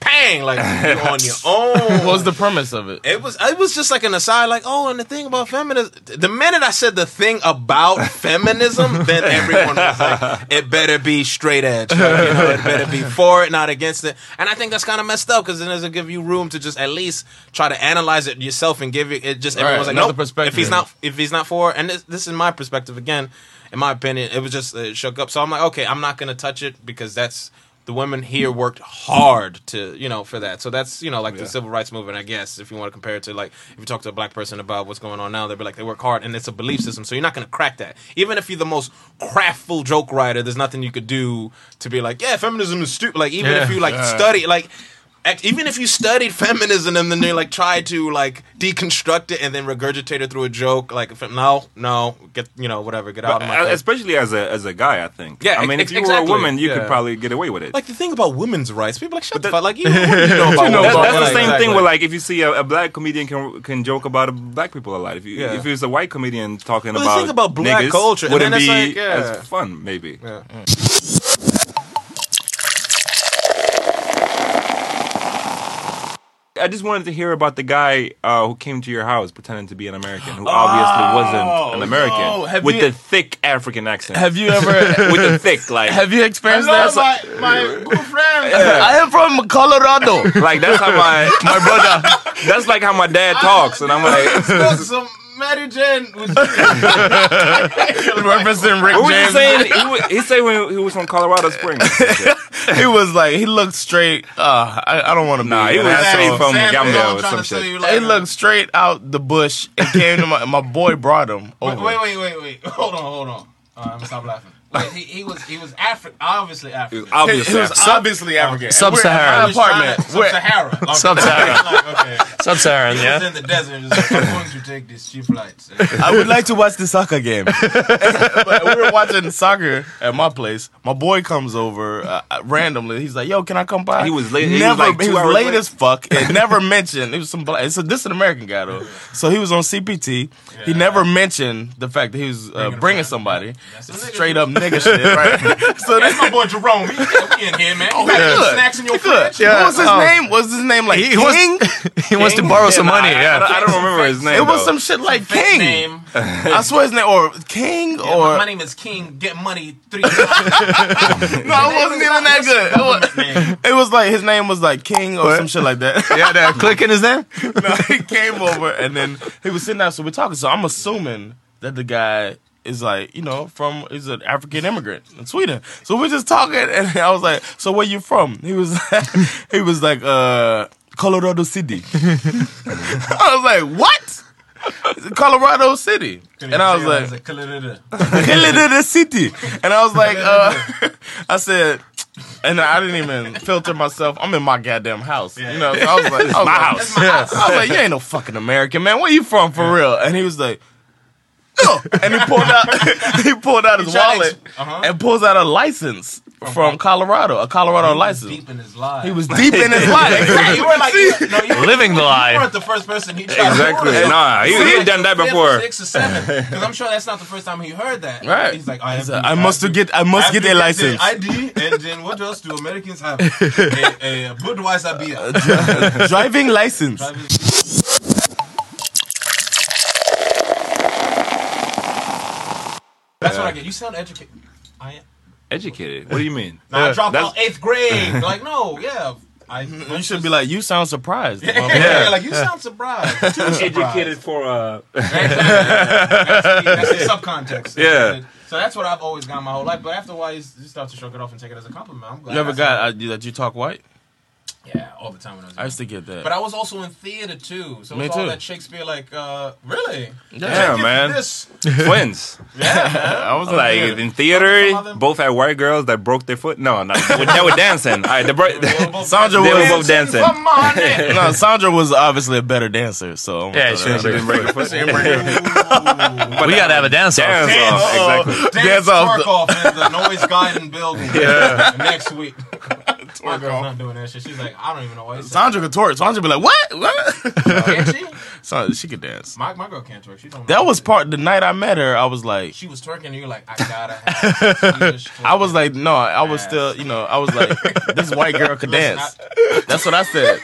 Pang! Like you're on your own. What was the premise of it? It was. It was just like an aside. Like oh, and the thing about feminism. The minute I said the thing about feminism, then everyone was like, "It better be straight edge. Like, you know, it better be for it, not against it." And I think that's kind of messed up because then it doesn't give you room to just at least try to analyze it yourself and give it. It just everyone's right, like, "Nope." Perspective. If he's not, if he's not for, and this, this is my perspective again. In my opinion, it was just uh, shook up. So I'm like, okay, I'm not gonna touch it because that's. The women here worked hard to, you know, for that. So that's, you know, like yeah. the civil rights movement, I guess, if you want to compare it to, like, if you talk to a black person about what's going on now, they'll be like, they work hard, and it's a belief system, so you're not going to crack that. Even if you're the most craftful joke writer, there's nothing you could do to be like, yeah, feminism is stupid. Like, even yeah. if you, like, yeah. study, like... Even if you studied feminism and then they like tried to like deconstruct it and then regurgitate it through a joke, like no, no, get you know whatever, get out but of my. Especially as a as a guy, I think. Yeah, I mean, ex- if you exactly. were a woman, you yeah. could probably get away with it. Like the thing about women's rights, people are like shut the fuck. Like you, know, you know about you know, that's, that's the same exactly. thing. Where like if you see a, a black comedian can can joke about black people a lot. If you yeah. if it's a white comedian talking well, about the thing about black niggas, culture, would it be like, yeah. as fun maybe? Yeah. Mm. I just wanted to hear about the guy uh, who came to your house pretending to be an American, who oh, obviously wasn't an American, no. with you, the thick African accent. Have you ever... with the thick, like... Have you experienced hello, that? Hello, my, my good friend. Yeah. I am from Colorado. Like, that's how my... My brother... That's like how my dad talks, and I'm like... Smoke some Mary Jane with you. Representing Rick what James. What was he saying? He, he said when he was from Colorado Springs. He was like, he looked straight. Uh, I, I don't want to nah, be. He was straight from Gambia or some shit. Like he looked straight out the bush and came to my my boy brought him. Over. Wait, wait, wait, wait. Hold on, hold on. All right, I'm gonna stop laughing. Wait, he, he was he was Afri- obviously African. He, obviously, he was obviously African. Sub-Saharan. Sub-Saharan. Sub-Saharan. Like, okay. Sub-Saharan, yeah? He was in the desert. Like, I'm going to take these cheap flights. I would like to watch the soccer game. But we were watching soccer at my place. My boy comes over uh, randomly. He's like, yo, can I come by? He was late. Never, he was, like he was late, late as fuck and never mentioned. It was some black. So this is an American guy, though. So he was on C P T. Yeah. He never mentioned the fact that he was uh, bringing somebody. Straight up nigga shit, right? So that's my boy Jerome. He, he in here, man. Oh, he yeah. Good. Snacks in your fridge. Yeah. What was his um, name? What was his name like he, he King? Was, he wants to borrow yeah, some nah, money. I, yeah. I, I don't remember his name. It was though. Some shit like some King. Name. I swear his name or King yeah, or. My name is King. Get money three times. No, I wasn't even that good. It was, it was like his name was like King or what? Some shit like that. Yeah, that click in his name. No, he came over and then he was sitting there. So we're talking. So I'm assuming that the guy. Is like, you know, from, he's an African immigrant in Sweden. So we're just talking, and I was like, so where you from? He was like, he was like, uh, Colorado City. I was like, what? Colorado City. And I was like, Colorado City. And I was like, uh, I said, and I didn't even filter myself. I'm in my goddamn house. You know, so I was like, I was my, like house. my house. I was like, you ain't no fucking American, man. Where you from for real? And he was like, and he pulled out he pulled out his wallet ex- uh-huh. and pulls out a license from, from Colorado, a Colorado oh, he license. He was deep in his life. He was deep in his life. Exactly. You were like, you were, no, you were, living you, the lie. You weren't the first person he tried exactly. to Nah, he, he had like done that before. Six or seven. Because I'm sure that's not the first time he heard that. Right. He's like, I, He's a, I must I get I must get a license. I D, and then what else do Americans have? A, a Budweiser beer. Uh, dri- driving license. Driving. That's yeah. what I get. You sound educated. I am. Educated? What do you mean? Nah, yeah, I dropped out eighth grade. Like, no, yeah. I, you should be like, you sound surprised. Yeah, yeah. yeah like, you sound surprised. Too educated for, uh... That's, that's, that's the subcontext. Yeah. So that's what I've always got my whole life. But after a while, you start to shrug it off and take it as a compliment. I'm glad. You ever got that uh, you talk white? Yeah, all the time when I was young. I used to get that. But I was also in theater, too. So it was Me all too. that Shakespeare, like, uh, really? Yeah, yeah man. This. Twins. Yeah, man. I was like, theater. in theater, both had white girls that broke their foot. No, no. They were dancing. All right, they bro- we Sandra was both dancing. No, Sandra was obviously a better dancer, so. Yeah, she didn't break her foot. We got to have a dance off. Dance off. Exactly. Dance off. Park off in the Noise Garden building yeah. next week. My girl's not doing that shit. She's like, I don't even know why. Sandra could twerk. Sandra be like, what? What? Can she? So she could dance. My my girl can't twerk. She don't. That was part. The night I met her, I was like, she was twerking, and you're like, I gotta have. I was like, no, I was still, you know, I was like, this white girl could dance. That's what I said.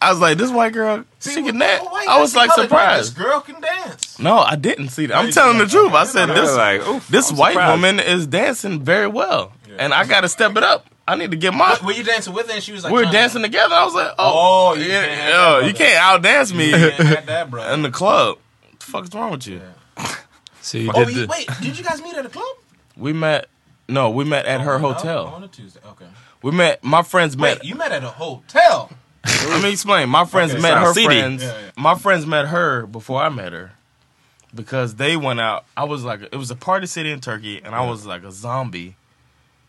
I was like, this white girl, see, she can dance. I was like surprised. This girl can dance. No, I didn't see that. I'm telling the truth. I said this like, this white woman is dancing very well, and I gotta step it up. I need to get my... Were you dancing with her and she was like... We were dancing to... together. I was like, oh, oh you, yeah, can't yo, you can't outdance me you can't that, bro. In the club. What the fuck is wrong with you? Yeah. So you oh, did we, the... Wait, did you guys meet at a club? We met... No, we met at oh, her no, hotel. On a Tuesday, okay. We met... My friends wait, met... you met at a hotel? Let me explain. My friends okay, met so her C D. friends... Yeah, yeah. My friends met her before I met her. Because they went out... I was like... It was a party city in Turkey, and I was like a zombie...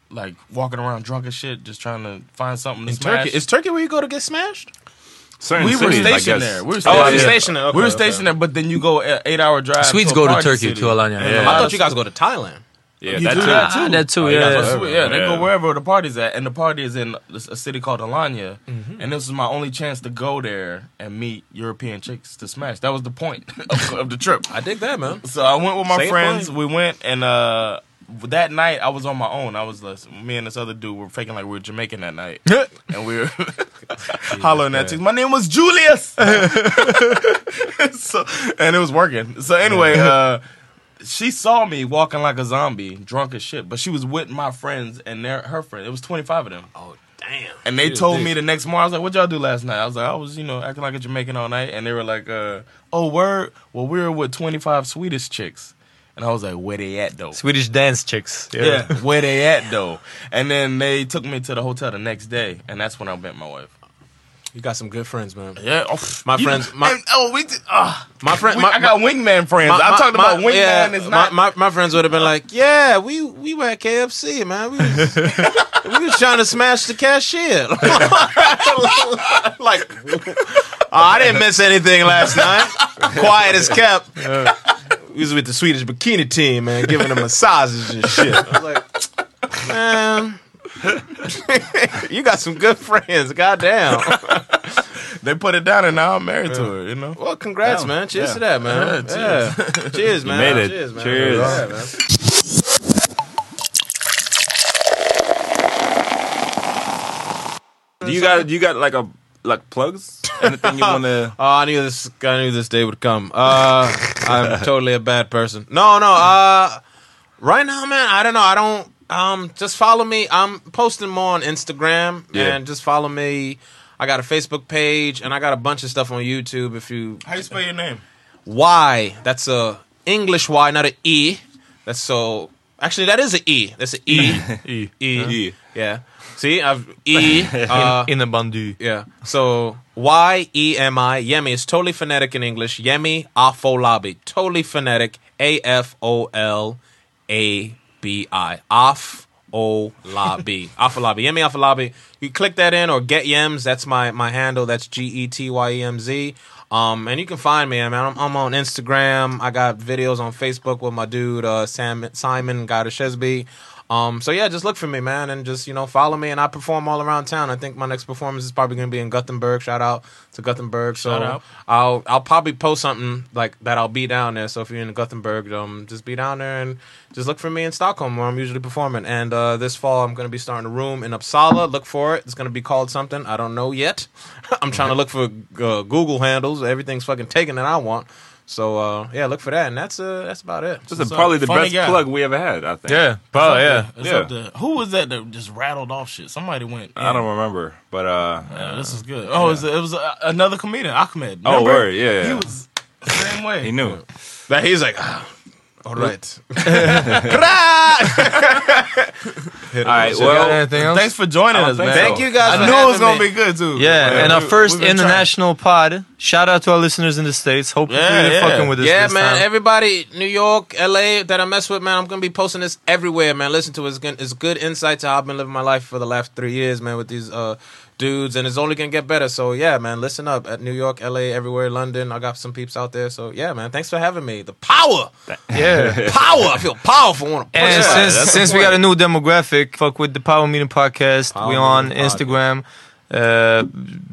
Like walking around drunk as shit, just trying to find something to in smash. Turkey. Is Turkey where you go to get smashed? Certain we were cities, stationed there. We were stationed, oh, yeah. stationed there. Okay, we were stationed okay. there, but then you go an eight-hour drive. Swedes to go to Turkey to Alanya. Yeah. Yeah. I thought you guys go to Thailand. Yeah, that too. That too. That too. Oh, yeah, yeah. Sweet, yeah. yeah, they go wherever the party's at, and the party is in a city called Alanya. Mm-hmm. And this was my only chance to go there and meet European chicks to smash. That was the point of, of the trip. I dig that, man. So I went with my Same friends. Point. We went and. uh That night, I was on my own. I was like, me and this other dude were faking like we were Jamaican that night. And we were hollering at you. My name was Julius! so, and it was working. So anyway, uh, she saw me walking like a zombie, drunk as shit. But she was with my friends and their her friends. It was twenty-five of them. Oh, damn. And they told me the next morning, I was like, what y'all do last night? I was like, I was, you know, acting like a Jamaican all night. And they were like, uh, oh, word? Well, we were with twenty-five Swedish chicks. And I was like, where they at, though? Swedish dance chicks. Yeah. yeah. Where they at, though? And then they took me to the hotel the next day. And that's when I met my wife. You got some good friends, man. Yeah. Oh, my friends. My, and, oh, we did, uh, my friend, we, my, I got wingman friends. My, my, I talked about my, wingman. Yeah, is not, my, my, my friends would have been like, yeah, we, we were at K F C, man. We was, we was trying to smash the cashier. like... I didn't miss anything last night. Quiet as kept. We was with the Swedish bikini team, man, giving them massages and shit. I was like, man, you got some good friends. Goddamn. They put it down, and now I'm married yeah. to her, you know? Well, congrats, Damn. man. Cheers yeah. to that, man. Yeah, cheers. Yeah. Cheers, man. You made it. Cheers, man. Cheers. Yeah, man. Do you got, do you got like, a, like plugs? Anything you want to... Oh, I knew this I knew this day would come. Uh, I'm totally a bad person. No, no. Uh, right now, man, I don't know. I don't... Um, just follow me. I'm posting more on Instagram, yeah. and just follow me. I got a Facebook page, and I got a bunch of stuff on YouTube. If you how you spell your name? Y. That's a English Y, not an E. That's so. Actually, that is an E. That's an E. E. E. Huh? E. Yeah. See, I've E uh, in, in the bandu. Yeah. So Y E M I. Yemi is totally phonetic in English. Yemi Afolabi, totally phonetic. A F O L A B I. Af. Afolabi. Afolabi. Yemi Afolabi. You click that in or Get Yems. That's my, my handle. That's G E T Y E M Z. Um, and you can find me. I mean, I'm, I'm on Instagram. I got videos on Facebook with my dude, uh, Sam, Simon Gadashesby. Um, so, yeah, just look for me, man, and just, you know, follow me. And I perform all around town. I think my next performance is probably going to be in Gothenburg. Shout out to Gothenburg. So Shout out. I'll I'll probably post something like that. I'll be down there. So if you're in Gothenburg, um, just be down there and just look for me in Stockholm where I'm usually performing. And uh, this fall, I'm going to be starting a room in Uppsala. Look for it. It's going to be called something. I don't know yet. I'm trying to look for uh, Google handles. Everything's fucking taken that I want. So, uh, yeah, look for that, and that's uh, that's about it. This is so, probably the best guy. plug we ever had, I think. Yeah, probably, yeah. yeah. The, who was that that just rattled off shit? Somebody went in. I don't remember, but... Uh, yeah, this is good. Oh, yeah. it was, it was uh, another comedian, Ahmed. Remember? Oh, word, yeah. He was the same way. He knew. But he's like, ah, all right. all right, well, thanks for joining us, man. Thank you guys. I knew it was going to be good, too. Yeah, yeah. and our first international pod. Shout out to our listeners in the States. Hope yeah, you're really yeah. fucking with us. Yeah, this man. Time. Everybody, New York, L A, that I mess with, man, I'm going to be posting this everywhere, man. Listen to it. It's good insight to how I've been living my life for the last three years, man, with these uh, dudes. And it's only going to get better. So, yeah, man, listen up. At New York, L A, everywhere, London. I got some peeps out there. So, yeah, man, thanks for having me. The power. Yeah. Power. I feel powerful. I and since, since we got a new demographic, fuck with the Power Meeting Podcast. Power we on Meeting Instagram. Podcast. Uh,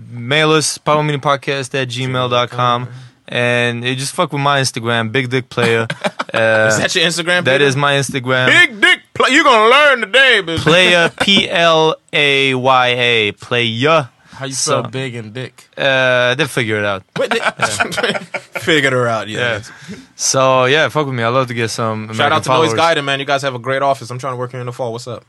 mail us powermeetingpodcast at gmail dot com and you just fuck with my Instagram, Big Dick Player. Uh, is that your Instagram? Peter? That is my Instagram. Big Dick Player. You're gonna learn today, bitch. Player, P L A Y A, Player. How you spell so, big and dick? Uh, they'll figure it out. Yeah. Figure her out, yeah. yeah. So, yeah, fuck with me. I'd love to get some American Shout out to followers. Noise Guiding, man. You guys have a great office. I'm trying to work here in the fall. What's up?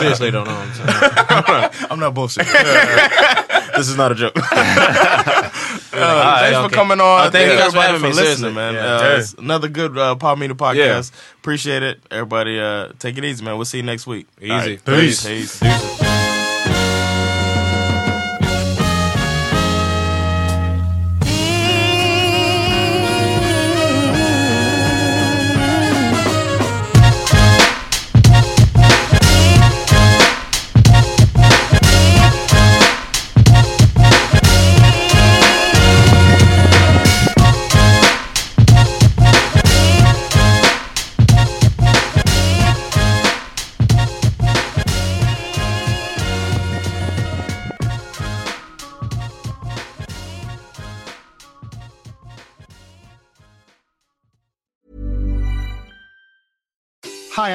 Seriously, don't know. I'm not, I'm not bullshit. This is not a joke. Uh, thanks right, for okay. coming on. Uh, thank you guys for having me. Seriously, man. Yeah. Uh, it's another good uh, Power Meeting Podcast. Yeah. Appreciate it. Everybody, uh, take it easy, man. We'll see you next week. Easy. Right. Peace. Peace. Peace. Peace. Hi,